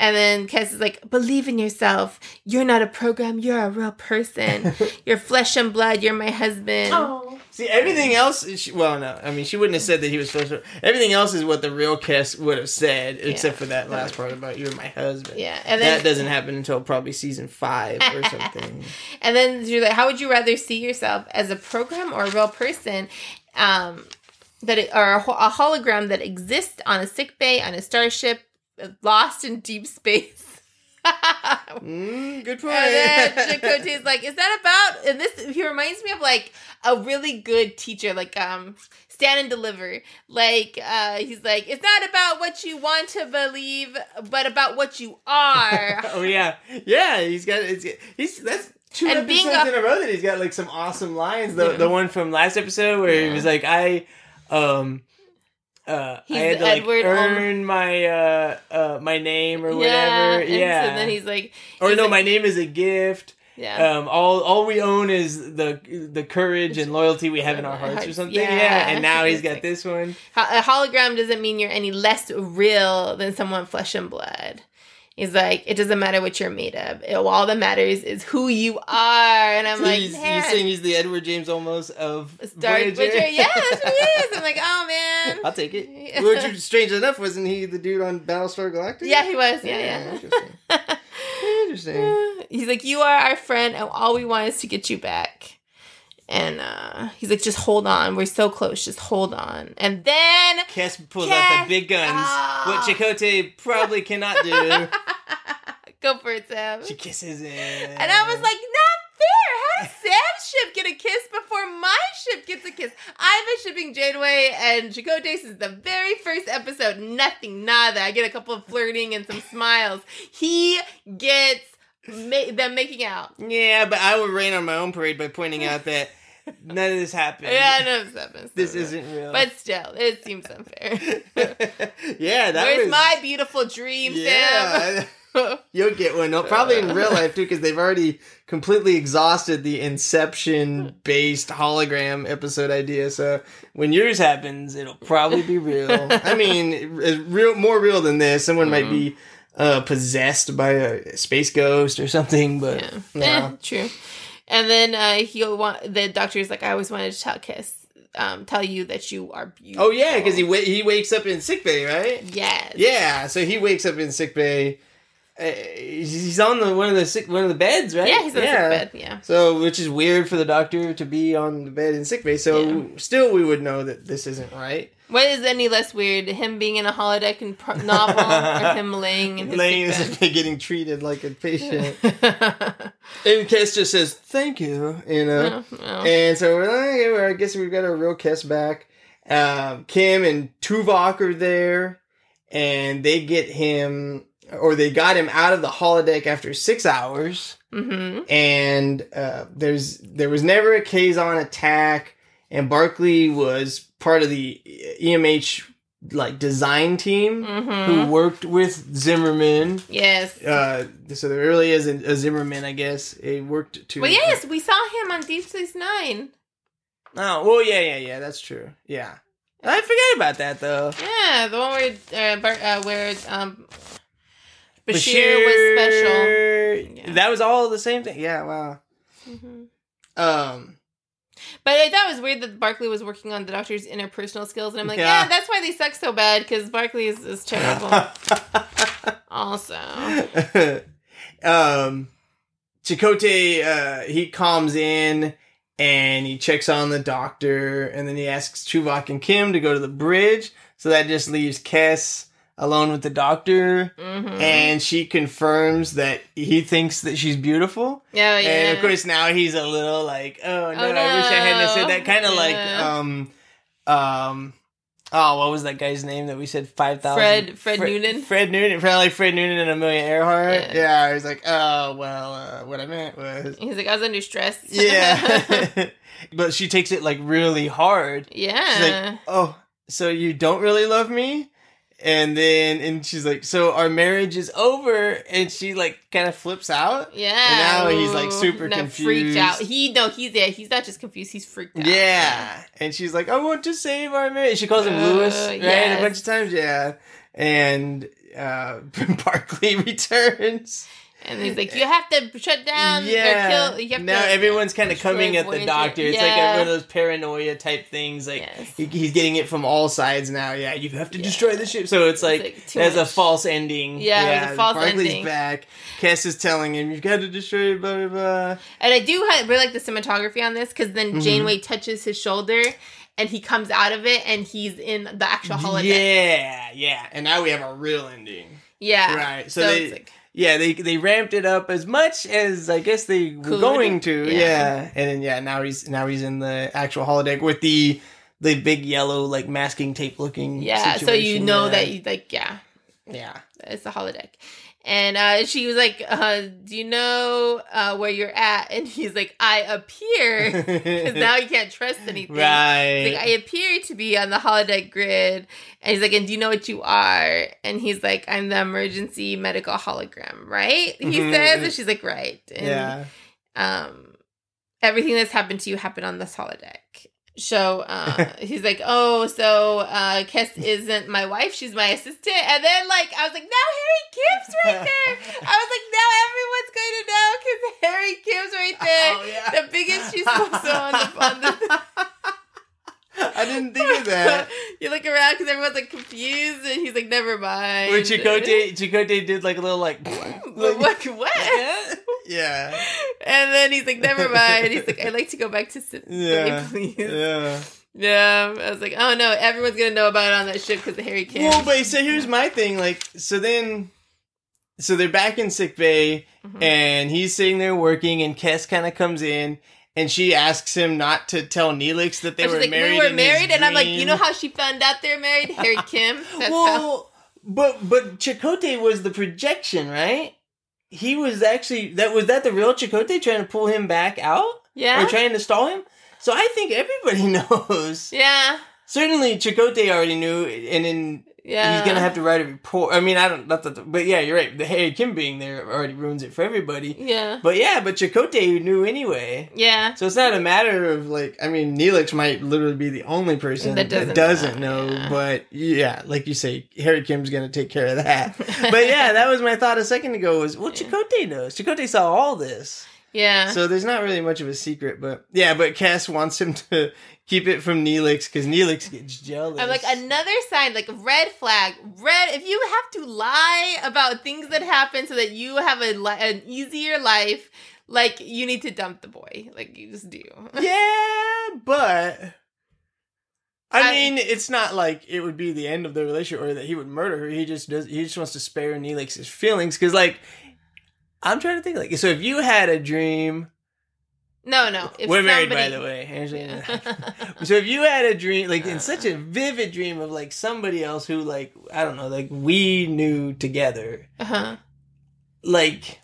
And then Kess is like, believe in yourself. You're not a program. You're a real person. You're flesh and blood. You're my husband. Oh. See, everything else, is she, well, no. I mean, she wouldn't have said that he was flesh and blood. Everything else is what the real Kess would have said, yeah. except for that last part about you're my husband. Yeah. And then, that doesn't happen until probably season five or something. And then you're like, how would you rather see yourself, as a program or a real person? Um, that it, or a, a hologram that exists on a sickbay, on a starship, lost in deep space. mm, good point. And then Chakotay's like, is that about, and this, he reminds me of like a really good teacher, like um Stand and Deliver. Like uh he's like, it's not about what you want to believe, but about what you are. Oh yeah. Yeah, he's got it's he's that's two and episodes being a- in a row that he's got like some awesome lines. The yeah. the one from last episode where yeah. he was like, I um Uh, I had to like Edward earn Ol- my uh, uh, my name or whatever. Yeah, and yeah. So then he's like, or he's no, like, my name is a gift. Yeah. Um. All all we own is the the courage and loyalty we have in our hearts or something. Yeah. yeah. And now he's got this one. A hologram doesn't mean you're any less real than someone flesh and blood. He's like, it doesn't matter what you're made of. It, all that matters is who you are. And I'm so like, he's, man. You're saying he's the Edward James Olmos of Star Voyager? Voyager? Yeah, that's what he is. I'm like, oh, man. I'll take it. Well, strange enough, wasn't he the dude on Battlestar Galactica? Yeah, he was. Yeah, yeah. yeah. Interesting. Interesting. He's like, you are our friend, and all we want is to get you back. And uh, he's like, just hold on. We're so close. Just hold on. And then Kess pulls out the big guns. Oh. What Chakotay probably cannot do. Go for it, Sam. She kisses him. And I was like, not fair. How does Sam's ship get a kiss before my ship gets a kiss? I've been shipping Janeway and Chakotay since the very first episode. Nothing, nada. I get a couple of flirting and some smiles. He gets ma- them making out. Yeah, but I would rain on my own parade by pointing out that none of this happened. Yeah, none of this happens. This real. Isn't real. But still, it seems unfair. yeah, that Where's was... my beautiful dream, yeah, Sam? You'll get one. No, probably in real life, too, because they've already completely exhausted the Inception-based hologram episode idea. So when yours happens, it'll probably be real. I mean, real, more real than this. Someone mm. might be uh, possessed by a space ghost or something, but... Yeah, no. eh, true. And then uh, he'll want the doctor's like, I always wanted to tell Kess, um, tell you that you are beautiful. Oh yeah, because he wa- he wakes up in sickbay, right? Yes. Yeah, so he wakes up in sickbay. Uh, he's on the one of the sick one of the beds, right? Yeah, he's on yeah. the sick bed. Yeah. So, which is weird for the doctor to be on the bed in sickbay. So, yeah. still, we would know that this isn't right. What is any less weird? Him being in a holodeck and pro- novel, or him laying in his laying is getting treated like a patient. And Kess just says, "Thank you," you know. Oh, oh. And so we're like, okay, well, I guess we've got our real Kess back. Um, Kim and Tuvok are there, and they get him, or they got him out of the holodeck after six hours. Mm-hmm. And uh, there's there was never a Kazon attack. And Barclay was part of the E M H like design team mm-hmm. who worked with Zimmerman. Yes. Uh, so there really is a, a Zimmerman, I guess. It worked to. Well, yes, uh, we saw him on Deep Space Nine. Oh, well, yeah, yeah, yeah. That's true. Yeah, I forgot about that though. Yeah, the one where uh, Bar- uh, where um, Bashir, Bashir was special. Yeah. That was all the same thing. Yeah. Wow. Mm-hmm. Um. But I thought it was weird that Barclay was working on the doctor's interpersonal skills, and I'm like, yeah, yeah that's why they suck so bad, because Barclay is, is terrible. Also. um, Chakotay, uh, he calms in, and he checks on the doctor, and then he asks Tuvok and Kim to go to the bridge, so that just leaves Kes alone with the doctor, mm-hmm. and she confirms that he thinks that she's beautiful. Yeah, oh, yeah. And of course now he's a little like, oh no, oh, no. I wish I hadn't said that. Kind of yeah. like, um, um, oh, what was that guy's name that we said five thousand? Fred, Fred, Fred Noonan. Fred Noonan, probably like Fred Noonan and Amelia Earhart. Yeah, yeah I was like, oh well, uh, what I meant was. He's like, I was under stress. Yeah, but she takes it like really hard. Yeah. She's like, oh, so you don't really love me? And then, and she's like, so our marriage is over, and she like kind of flips out. Yeah. And now he's like super confused. Freaked out. He no, he's yeah, he's not just confused, he's freaked out. Yeah. yeah. And she's like, I want to save our marriage. She calls him uh, Lewis, right? Yes. A bunch of times, yeah. And uh, Barclay returns. And he's like, you have to shut down. Yeah. Or kill. You have now to, everyone's kind of coming at the doctor. It's yeah. like a, one of those paranoia type things. Like yes. he, he's getting it from all sides now. Yeah, you have to yeah. destroy the ship. So it's, it's like, like there's much. a false ending. Yeah, yeah there's a false Barclay's ending. Barclay's back. Kes is telling him, you've got to destroy it, blah, blah, blah. And I do have, really like the cinematography on this, because then mm-hmm. Janeway touches his shoulder. And he comes out of it, and he's in the actual holodeck. Yeah, yeah. And now we have a real ending. Yeah. Right. So, so they... It's like, yeah, they they ramped it up as much as I guess they were cool. going to. Yeah. yeah, and then yeah, now he's now he's in the actual holodeck with the the big yellow like masking tape looking. Yeah, situation. So you know yeah. that you like yeah, yeah, it's the holodeck, and uh, she was like, uh, "Do you know uh, where you're at?" And he's like, "I appear," because now he can't trust anything. Right, he's like, I appear to be on the holodeck grid. And he's like, and do you know what you are? And he's like, I'm the emergency medical hologram, right? He mm-hmm. says, and she's like, right. And, yeah. Um, everything that's happened to you happened on this holodeck. So uh, he's like, oh, so uh, Kes isn't my wife; she's my assistant. And then, like, I was like, now Harry Kim's right there. I was like, now everyone's going to know because Harry Kim's right there. Oh, yeah. The biggest she's also on the. On the I didn't think of that. You look around because everyone's like confused, and he's like, "Never mind." Where Chakotay, Chakotay did like a little like, like what? What? Yeah. And then he's like, "Never mind." He's like, "I'd like to go back to sleep, yeah. please." Yeah. Yeah. I was like, "Oh no, everyone's gonna know about it on that ship because of Harry Kim." Well, but so here's my thing. Like, so then, so they're back in sickbay, mm-hmm. and he's sitting there working, and Kes kind of comes in. And she asks him not to tell Neelix that they were like, married. We were married, and dream. I'm like, you know how she found out they're married, Harry Kim. That's well, how- but but Chakotay was the projection, right? He was actually that was that the real Chakotay trying to pull him back out, yeah, or trying to stall him. So I think everybody knows, yeah. Certainly, Chakotay already knew, and then yeah. he's gonna have to write a report. I mean, I don't, not that, but yeah, you're right. The Harry Kim being there already ruins it for everybody. Yeah, but yeah, but Chakotay knew anyway. Yeah, so it's not a matter of like, I mean, Neelix might literally be the only person that doesn't, that doesn't know. know yeah. But yeah, like you say, Harry Kim's gonna take care of that. But yeah, that was my thought a second ago. Was well, yeah. Chakotay knows. Chakotay saw all this. Yeah. So there's not really much of a secret, but yeah, but Kes wants him to keep it from Neelix because Neelix gets jealous. I'm like, another sign, like red flag, red, if you have to lie about things that happen so that you have a li- an easier life, like you need to dump the boy. Like you just do. Yeah, but... I mean, I, it's not like it would be the end of the relationship or that he would murder her. He just does. He just wants to spare Neelix's feelings because like... I'm trying to think, like, so if you had a dream... No, no. If we're somebody... married, by the way. Angelina. Yeah. So if you had a dream, like, uh, in such a vivid dream of, like, somebody else who, like, I don't know, like, we knew together. Uh-huh. Like...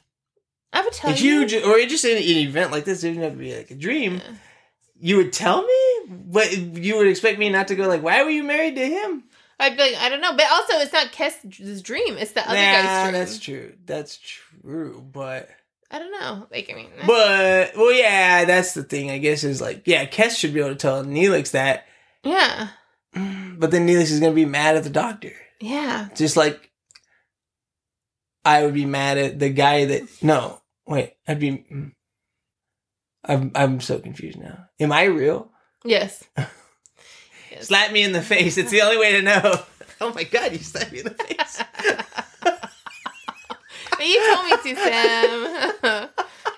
I would tell you. you. Or just in an event like this, it doesn't have to be, like, a dream. Yeah. You would tell me? But you would expect me not to go, like, why were you married to him? I'd be like, I don't know. But also, it's not Kes's dream. It's the other nah, guy's dream. That's true. That's true. But... I don't know. Like, I mean... But, well, yeah, that's the thing, I guess, is like, yeah, Kes should be able to tell Neelix that. Yeah. But then Neelix is going to be mad at the doctor. Yeah. Just like, I would be mad at the guy that... No. Wait. I'd be... I'm I'm so confused now. Am I real? Yes. Yes. Slap me in the face. It's the only way to know. Oh my God, you slapped me in the face. But you told me to, Sam.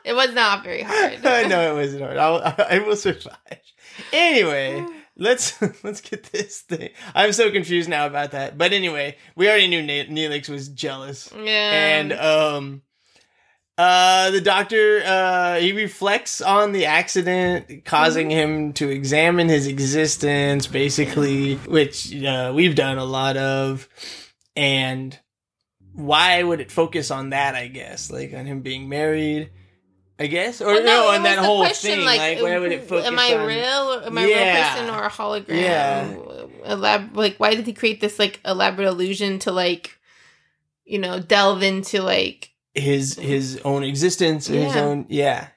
It was not very hard. No, it wasn't hard. I'll, I will survive. Anyway, let's let's get this thing. I'm so confused now about that. But anyway, we already knew ne- Neelix was jealous. Yeah. And um, uh, the doctor, uh, he reflects on the accident, causing mm-hmm. him to examine his existence, basically, which uh, we've done a lot of. And why would it focus on that, I guess? Like, on him being married, I guess, or well, no, on that whole question, thing. Like, like, why would it focus? Am I on, real? Am I yeah. a real person or a hologram? Yeah. Elab- like, why did he create this like elaborate illusion to like, you know, delve into like his his own existence, yeah. his own yeah.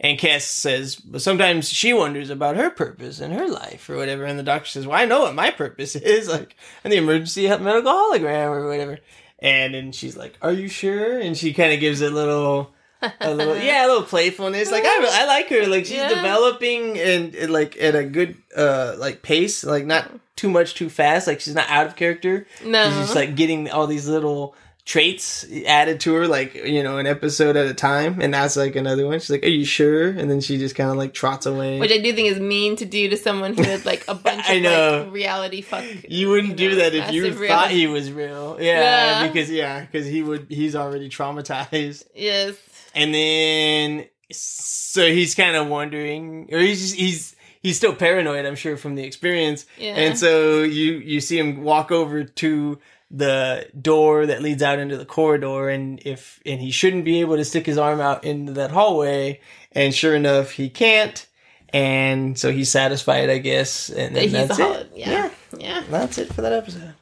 And Cass says, but sometimes she wonders about her purpose in her life or whatever. And the doctor says, "Well, I know what my purpose is, like, I'm the emergency medical hologram or whatever." And then she's like, "Are you sure?" And she kind of gives a little. A little, yeah, a little playfulness. Like I, I like her. Like she's yeah. developing and, and like at a good uh like pace. Like not too much, too fast. Like she's not out of character. No, she's just like getting all these little traits added to her. Like, you know, an episode at a time, and that's like another one. She's like, "Are you sure?" And then she just kind of like trots away, which I do think is mean to do to someone who had like a bunch I of know. like reality fuck. You wouldn't you know, do that if you real. thought he was real. Yeah, yeah. because yeah, because he would. He's already traumatized. Yes. And then, so he's kind of wondering, or he's just, he's he's still paranoid, I'm sure, from the experience. Yeah. And so you you see him walk over to the door that leads out into the corridor, and if and he shouldn't be able to stick his arm out into that hallway. And sure enough, he can't. And so he's satisfied, I guess. And then that's it. Yeah. yeah, yeah, that's it for that episode.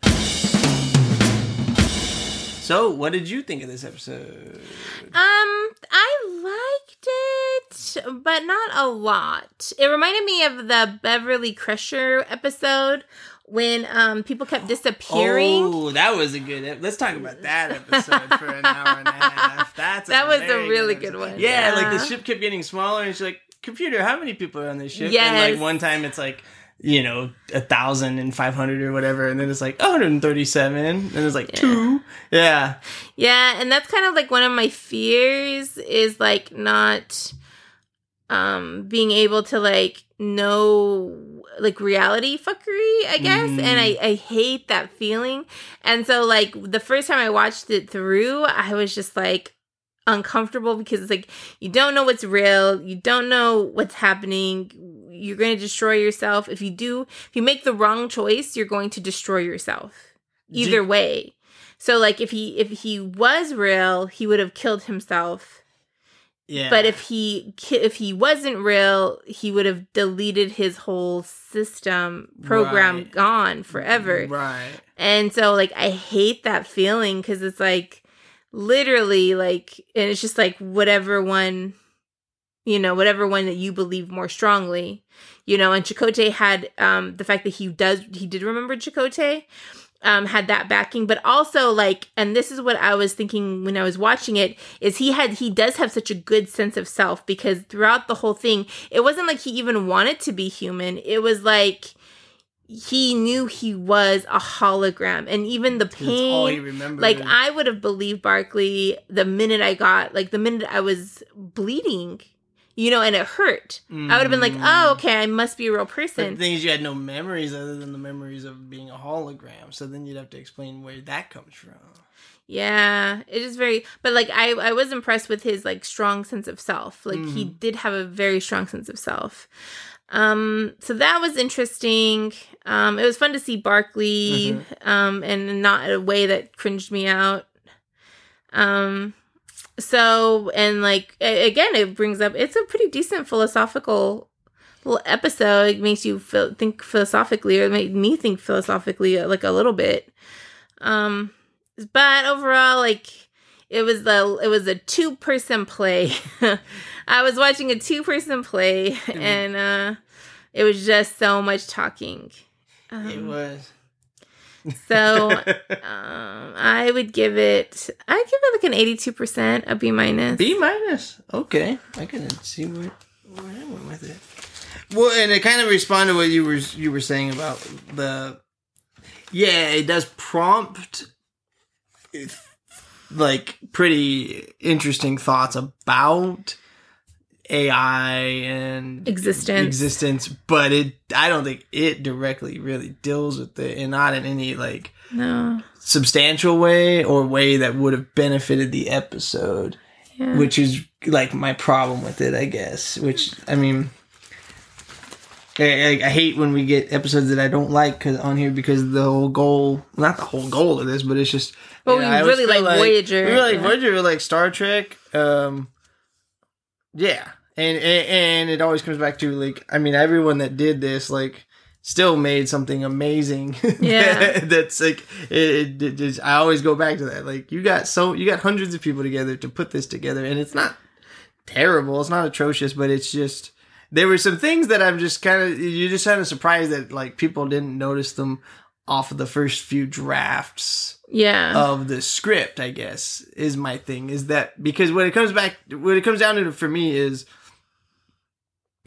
So, what did you think of this episode? Um, I liked it, but not a lot. It reminded me of the Beverly Crusher episode when um people kept disappearing. Oh, that was a good episode. Let's talk about that episode for an hour and a half. That's a that was a really good, good one. Yeah, yeah, like the ship kept getting smaller, and she's like, "Computer, how many people are on this ship?" Yes. And like one time, it's like, you know, a thousand and five hundred or whatever, and then it's like one hundred thirty-seven, and it's like yeah. two, yeah, yeah, and that's kind of like one of my fears is like not, um, being able to like know like reality fuckery, I guess, mm. and I I hate that feeling, and so like the first time I watched it through, I was just like uncomfortable because it's like you don't know what's real, you don't know what's happening. You're going to destroy yourself. If you do, if you make the wrong choice, you're going to destroy yourself either way. So like if he, if he was real, he would have killed himself. Yeah. But if he, if he wasn't real, he would have deleted his whole system program right. gone forever. Right. And so like, I hate that feeling. Cause it's like literally like, and it's just like whatever one, you know, whatever one that you believe more strongly, you know, and Chakotay had um, the fact that he does, he did remember Chakotay, um, had that backing, but also like, and this is what I was thinking when I was watching it is he had, he does have such a good sense of self because throughout the whole thing, it wasn't like he even wanted to be human. It was like, he knew he was a hologram and even the pain, that's all he remembered. Like I would have believed Barclay the minute I got, like the minute I was bleeding, you know, and it hurt. Mm. I would have been like, oh, okay, I must be a real person. But the thing is, you had no memories other than the memories of being a hologram. So then you'd have to explain where that comes from. Yeah, it is very... But, like, I, I was impressed with his, like, strong sense of self. Like, mm. he did have a very strong sense of self. Um, so that was interesting. Um, it was fun to see Barclay mm-hmm. um, and not in a way that cringed me out. Um... So, and like, again, it brings up, it's a pretty decent philosophical little episode. It makes you feel, think philosophically, or it made me think philosophically, like a little bit. Um, but overall, like, it was the, it was a two person play. I was watching a two person play mm-hmm. and, uh, it was just so much talking. Um, it was. So, um, I would give it, I'd give it like an eighty-two percent, a B minus. B minus? Okay. I couldn't see what, where I went with it. Well, and it kind of responded to what you were you were saying about the. Yeah, it does prompt, like, pretty interesting thoughts about A I and existence. Existence, but it I don't think it directly really deals with it, and not in any like no. substantial way or way that would have benefited the episode. Yeah. Which is like my problem with it, I guess. Which I mean. I, I hate when we get episodes that I don't like cause, on here because the whole goal, not the whole goal of this, but it's just... But you know, we, I really like like, Voyager, we really like yeah. Voyager. We really like Voyager, like Star Trek. Um, yeah. And, and and it always comes back to, like, I mean, everyone that did this, like, still made something amazing. Yeah. that, that's, like, it, it, it just, I always go back to that. Like, you got so you got hundreds of people together to put this together, and it's not terrible. It's not atrocious, but it's just... There were some things that I'm just kind of, you're just kind of surprised that, like, people didn't notice them off of the first few drafts yeah. of the script, I guess, is my thing. Is that, because when it comes back, when it comes down to it for me is,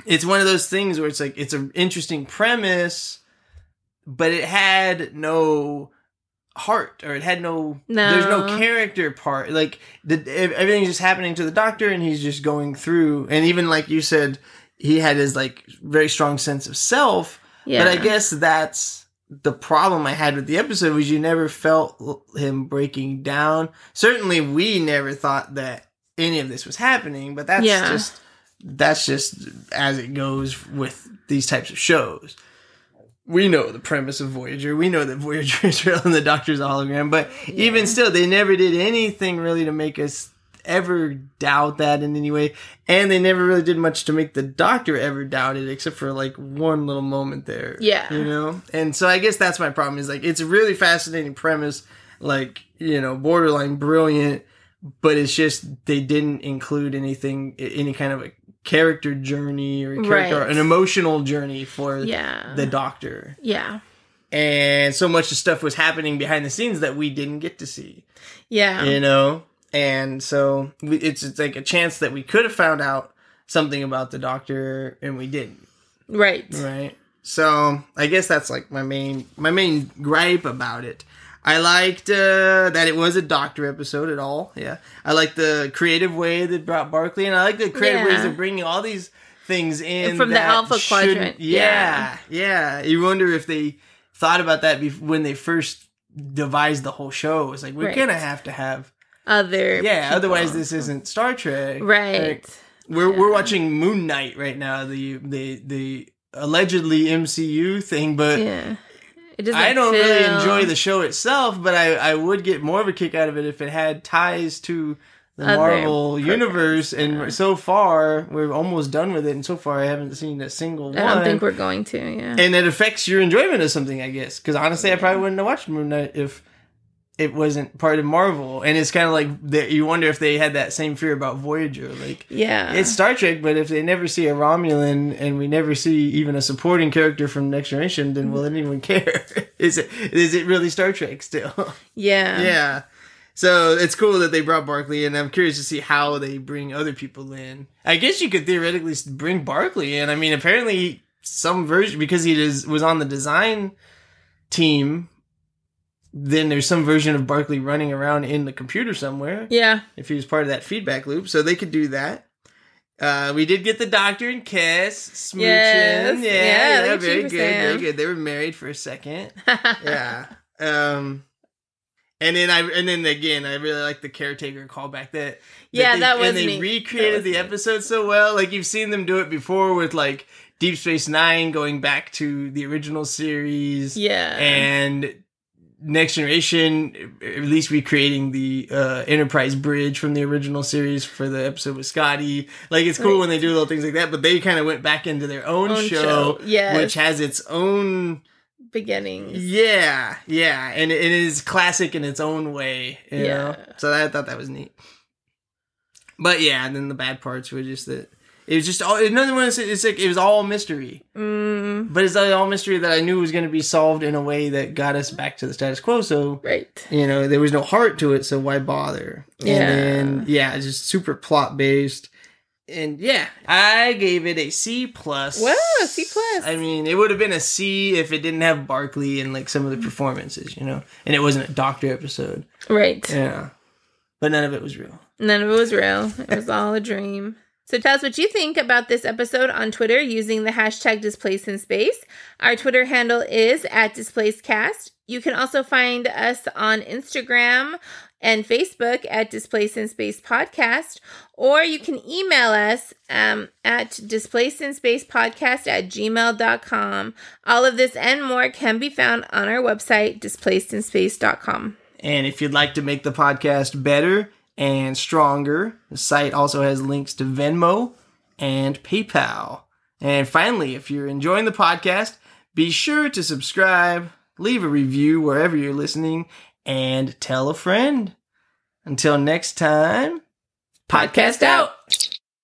it's one of those things where it's like, it's an interesting premise, but it had no heart, or it had no, no. there's no character part. Like, the, everything's just happening to the doctor, and he's just going through, and even like you said, he had his, like, very strong sense of self, yeah. but I guess that's the problem I had with the episode, was you never felt him breaking down. Certainly, we never thought that any of this was happening, but that's yeah. just that's just as it goes with these types of shows. We know the premise of Voyager. We know that Voyager is real and the Doctor's a hologram, but yeah. even still, they never did anything really to make us ever doubt that in any way, and they never really did much to make the doctor ever doubt it, except for like one little moment there. Yeah, you know. And so I guess that's my problem, is like, it's a really fascinating premise, like, you know, borderline brilliant, but it's just they didn't include anything, any kind of a character journey or a character, right. or an emotional journey for yeah. the doctor. Yeah. And so much of stuff was happening behind the scenes that we didn't get to see. Yeah, you know. And so it's, it's like a chance that we could have found out something about the doctor, and we didn't. Right. Right. So I guess that's like my main my main gripe about it. I liked uh, that it was a doctor episode at all. Yeah. I liked the creative way that brought Barclay, and I like the creative yeah. ways of bringing all these things in from the Alpha Quadrant. Yeah, yeah. Yeah. You wonder if they thought about that bef- when they first devised the whole show. It's like, we're right. gonna have to have. Other yeah, people. Otherwise this isn't Star Trek, right? Like, we're yeah. we're watching Moon Knight right now, the the the allegedly M C U thing, but yeah. it doesn't I don't feel... really enjoy the show itself. But I, I would get more of a kick out of it if it had ties to the Other Marvel programs, universe. Yeah. And so far, we're almost done with it, and so far I haven't seen a single one. I don't think we're going to. Yeah, and it affects your enjoyment of something, I guess. Because honestly, yeah. I probably wouldn't have watched Moon Knight if it wasn't part of Marvel. And it's kind of like, the, you wonder if they had that same fear about Voyager. Like, yeah, it's Star Trek, but if they never see a Romulan, and we never see even a supporting character from Next Generation, then will anyone care? Is it, is it really Star Trek still? Yeah. Yeah. So it's cool that they brought Barclay in. I'm curious to see how they bring other people in. I guess you could theoretically bring Barclay in. I mean, apparently some version, because he does, was on the design team, then there's some version of Barclay running around in the computer somewhere. Yeah. If he was part of that feedback loop. So they could do that. Uh, we did get the doctor and Kiss. Smooching. Yes. Yeah. Yeah, yeah, very good. Very good. They were married for a second. yeah. Um, and then I, and then again, I really like the caretaker callback that. Yeah, that, they, that was And they me. recreated the episode me. so well. Like, you've seen them do it before with, like, Deep Space Nine going back to the original series. Yeah. And Next Generation, at least recreating the uh, Enterprise bridge from the original series for the episode with Scotty. Like, it's cool right. when they do little things like that, but they kind of went back into their own, own show, show. Yes. which has its own beginnings. Yeah, yeah. And it, it is classic in its own way. You yeah. know? So I thought that was neat. But yeah, and then the bad parts were just that it was just all, another one, it's like, it was all mystery. Mm. But it's all mystery that I knew was going to be solved in a way that got us back to the status quo. So, right. you know, there was no heart to it, so why bother? Yeah. And then, yeah, it's just super plot based. And yeah, I gave it a C plus. Wow, C plus. I mean, it would have been a C if it didn't have Barclay and like some of the performances, you know, and it wasn't a doctor episode, right? Yeah, but none of it was real. None of it was real. It was all a dream. So tell us what you think about this episode on Twitter using the hashtag Displaced in Space. Our Twitter handle is at DisplacedCast. You can also find us on Instagram and Facebook at Displaced in Space Podcast, or you can email us um, at displaced in space podcast at gmail dot com. All of this and more can be found on our website, displaced in space dot com. And if you'd like to make the podcast better and stronger, the site also has links to Venmo and PayPal. And finally, if you're enjoying the podcast, be sure to subscribe, leave a review wherever you're listening, and tell a friend. Until next time, podcast, podcast out. out.